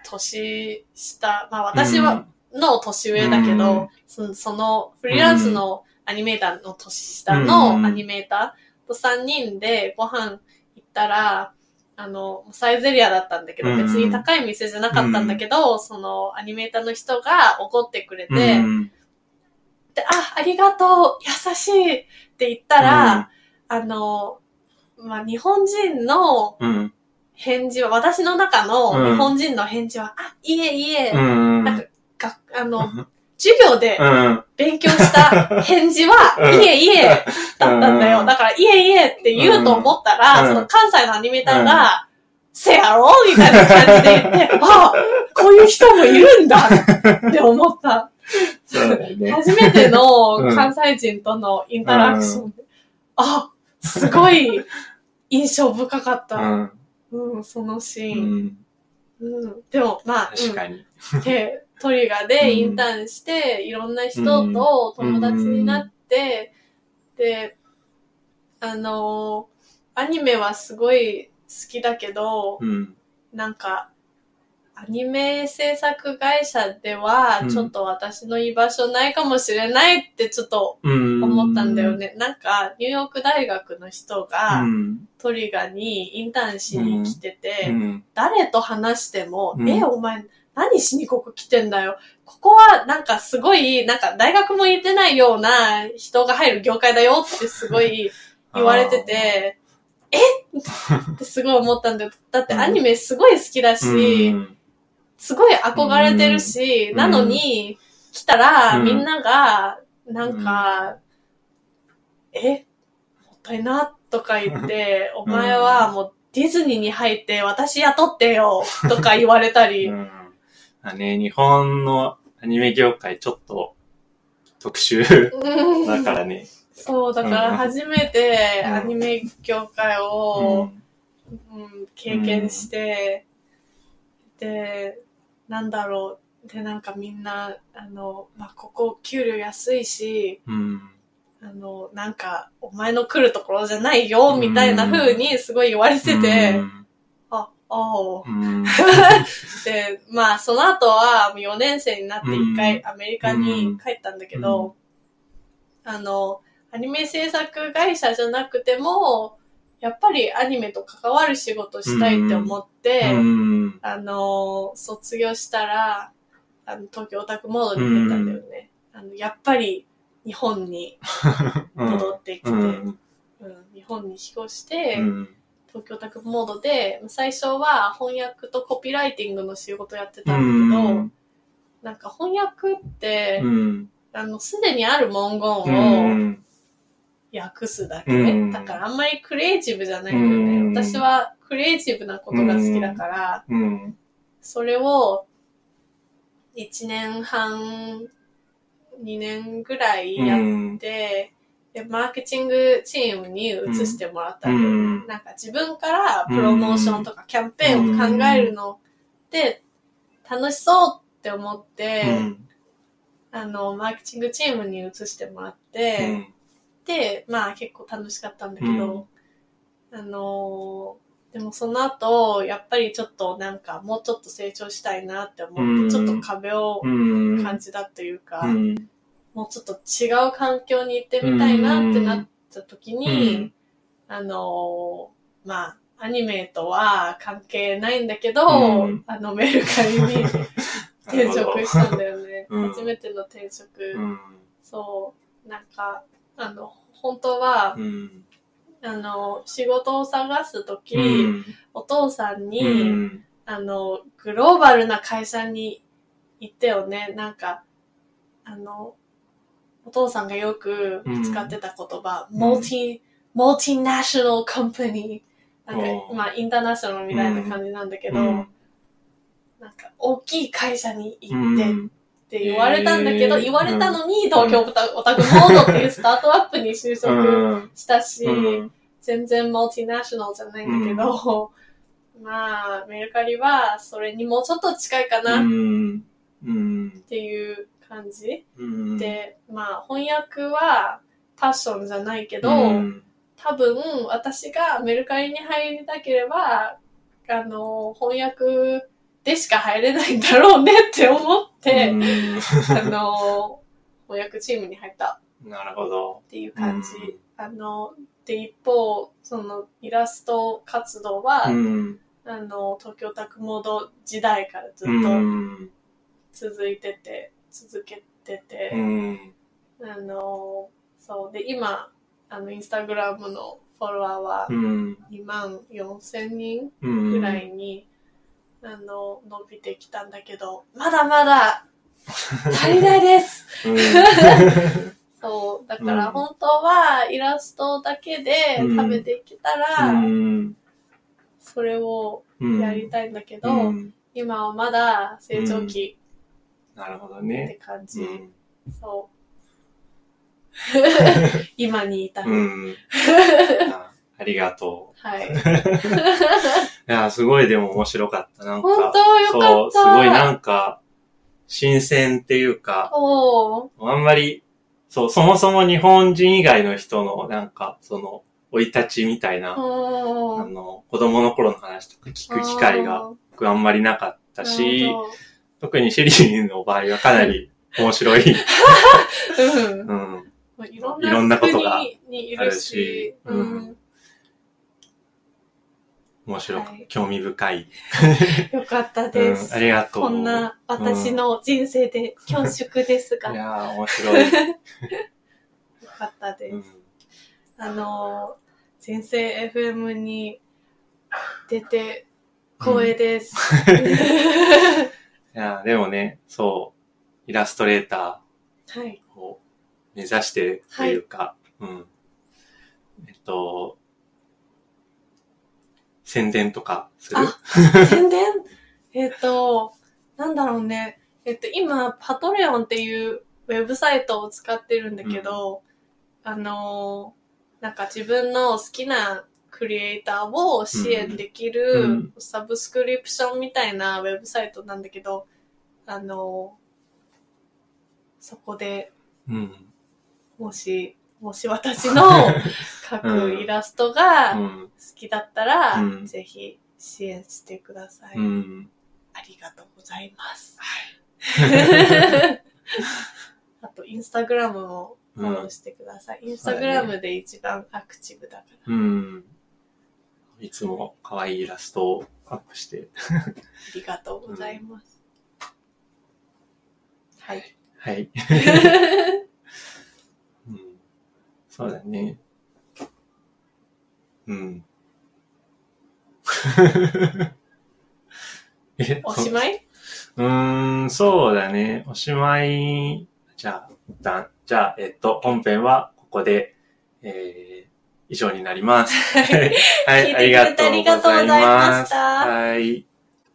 年下、まあ私は、の年上だけど、うんその、そのフリーランスのアニメーターの年下のアニメーターとさんにんでご飯行ったら、あの、サイゼリアだったんだけど、うん、別に高い店じゃなかったんだけど、うん、そのアニメーターの人が怒ってくれて、うん、で、あ、ありがとう、優しいって言ったら、うん、あの、まあ、日本人の返事は、うん、私の中の日本人の返事は、うん、あ、いえいえ、うん、なんか、があの、うん、授業で勉強した返事は、うん、いえいえだったんだよ。だから、いえいえって言うと思ったら、うん、その関西のアニメーターが、うん、せやろみたいな感じで言って、あ、こういう人もいるんだって思った。そうだね、初めての関西人とのインタラクションで、うん、あ、すごい印象深かった。うん、うん、そのシーン。うんうん、でも、まあ、確かに、うん、でトリガーでインターンして、うん、いろんな人と友達になって、うん、で、あの、アニメはすごい好きだけど、うん、なんか、アニメ制作会社では、ちょっと私の居場所ないかもしれないってちょっと思ったんだよね。うん、なんか、ニューヨーク大学の人が、うん、トリガにインターンしに来てて、うん、誰と話しても、うん、え、お前、何しにここ来てんだよ。ここは、なんかすごい、なんか大学も行ってないような人が入る業界だよってすごい言われてて、えってすごい思ったんだよ。だってアニメすごい好きだし、うんすごい憧れてるし、うん、なのに、来たら、みんなが、なんか、うん、えもったいな、とか言って、うん、お前はもうディズニーに入って、私雇ってよ、とか言われたり。うん、あね、日本のアニメ業界ちょっと特殊だからね。そう、だから初めてアニメ業界を、うんうん、経験して、うん、で、なんだろうでなんかみんなあの、まあ、ここ給料安いし、うん、あのなんかお前の来るところじゃないよみたいな風にすごい言われてて、うん、ああ、うん、でまあその後はよねん生になっていっかいアメリカに帰ったんだけど、うん、あのアニメ制作会社じゃなくてもやっぱりアニメと関わる仕事したいって思って、うん、あの、卒業したら、あの東京オタクモードに出たんだよね。うん、あのやっぱり日本に戻ってきて、うんうん、日本に引っ越して、うん、東京オタクモードで、最初は翻訳とコピーライティングの仕事やってたんだけど、うん、なんか翻訳って、うん、あの、すでにある文言を、うん訳すだけ、うん、だからあんまりクリエイティブじゃないんだよね、うん、私はクリエイティブなことが好きだから、うん、それをいちねんはんにねんぐらいやって、うん、でマーケティングチームに移してもらったんだよね、うん、なんか自分からプロモーションとかキャンペーンを考えるのって楽しそうって思って、うん、あのマーケティングチームに移してもらって、うんで、まあ結構楽しかったんだけど、うん、あのー、でもその後、やっぱりちょっとなんかもうちょっと成長したいなって思って、うん、ちょっと壁を感じたというか、うん、もうちょっと違う環境に行ってみたいなってなった時に、うん、あのー、まあアニメとは関係ないんだけど、うん、あのメルカリに転職したんだよね。うん、初めての転職。うん、そう、なんか、あの本当は、うん、あの仕事を探すとき、うん、お父さんに、うん、あのグローバルな会社に行ってよねなんかあのお父さんがよく使ってた言葉、うん、モーティモーティナショナルコンパニーなんかまあインターナショナルみたいな感じなんだけど、うん、なんか大きい会社に行って、うんって言われたんだけど、えー、言われたのに、うん、東京オタクモードっていうスタートアップに就職したし、うん、全然マルティナショナルじゃないんだけど、うん、まあ、メルカリはそれにもうちょっと近いかなっていう感じ、うん、で、まあ、翻訳はパッションじゃないけど、うん、多分私がメルカリに入りたければ、あの、翻訳でしか入れないんだろうねって思って、うん、あの、翻訳チームに入った。なるほど。っていう感じ。うん、あの、で、一方、その、イラスト活動は、うん、あの、東京タクモード時代からずっと続いてて、うん、続けてて、うん、あのそうで今あのインスタグラムのフォロワーはにまんよんせんにんぐらいに、うん、あの伸びてきたんだけどまだまだ足りないです、うん、そうだから本当はイラストだけで食べてきたら、うん、それをやりたいんだけど、うん、今はまだ成長期、うん、なるほどねって感じ、うん、そう今に至る、うんあ。ありがとう。はい。いや、すごいでも面白かった。なんか、本当よかった。そう、すごいなんか、新鮮っていうか、おあんまり、そう、そもそも日本人以外の人の、なんか、その、生い立ちみたいな、あの、子供の頃の話とか聞く機会が、僕あんまりなかったし、特にシリーの場合はかなり面白い。うんうんいろんな、いろんなことがあるし、うんうん、面白く、はい、興味深い。よかったです、うん。ありがとう。こんな私の人生で恐縮ですが。いやー、面白い。よかったです。うん、あのー、人生 エフエム に出て光栄です。うん、いやー、でもね、そう、イラストレーターを、はい目指してというか、はい、うん。えっと、宣伝とかする？あ、宣伝？えっと、なんだろうね。えっと、今、パトレオンっていうウェブサイトを使ってるんだけど、うん、あの、なんか自分の好きなクリエイターを支援できるサブスクリプションみたいなウェブサイトなんだけど、あの、そこで、うんもし、もし私の描くイラストが好きだったら、うん、ぜひ支援してください、うん。ありがとうございます。はい、あと、インスタグラムもフォローしてください。うん、インスタグラムで一番アクティブだから。うん、いつも可愛いイラストをアップして。ありがとうございます。うん、はい。はい。そうだね。うん。えおしまいうーん、そうだね。おしまい。じゃあ、だじゃあ、えっと、本編はここで、えー、以上になります。はい、ありがとうございました。はい。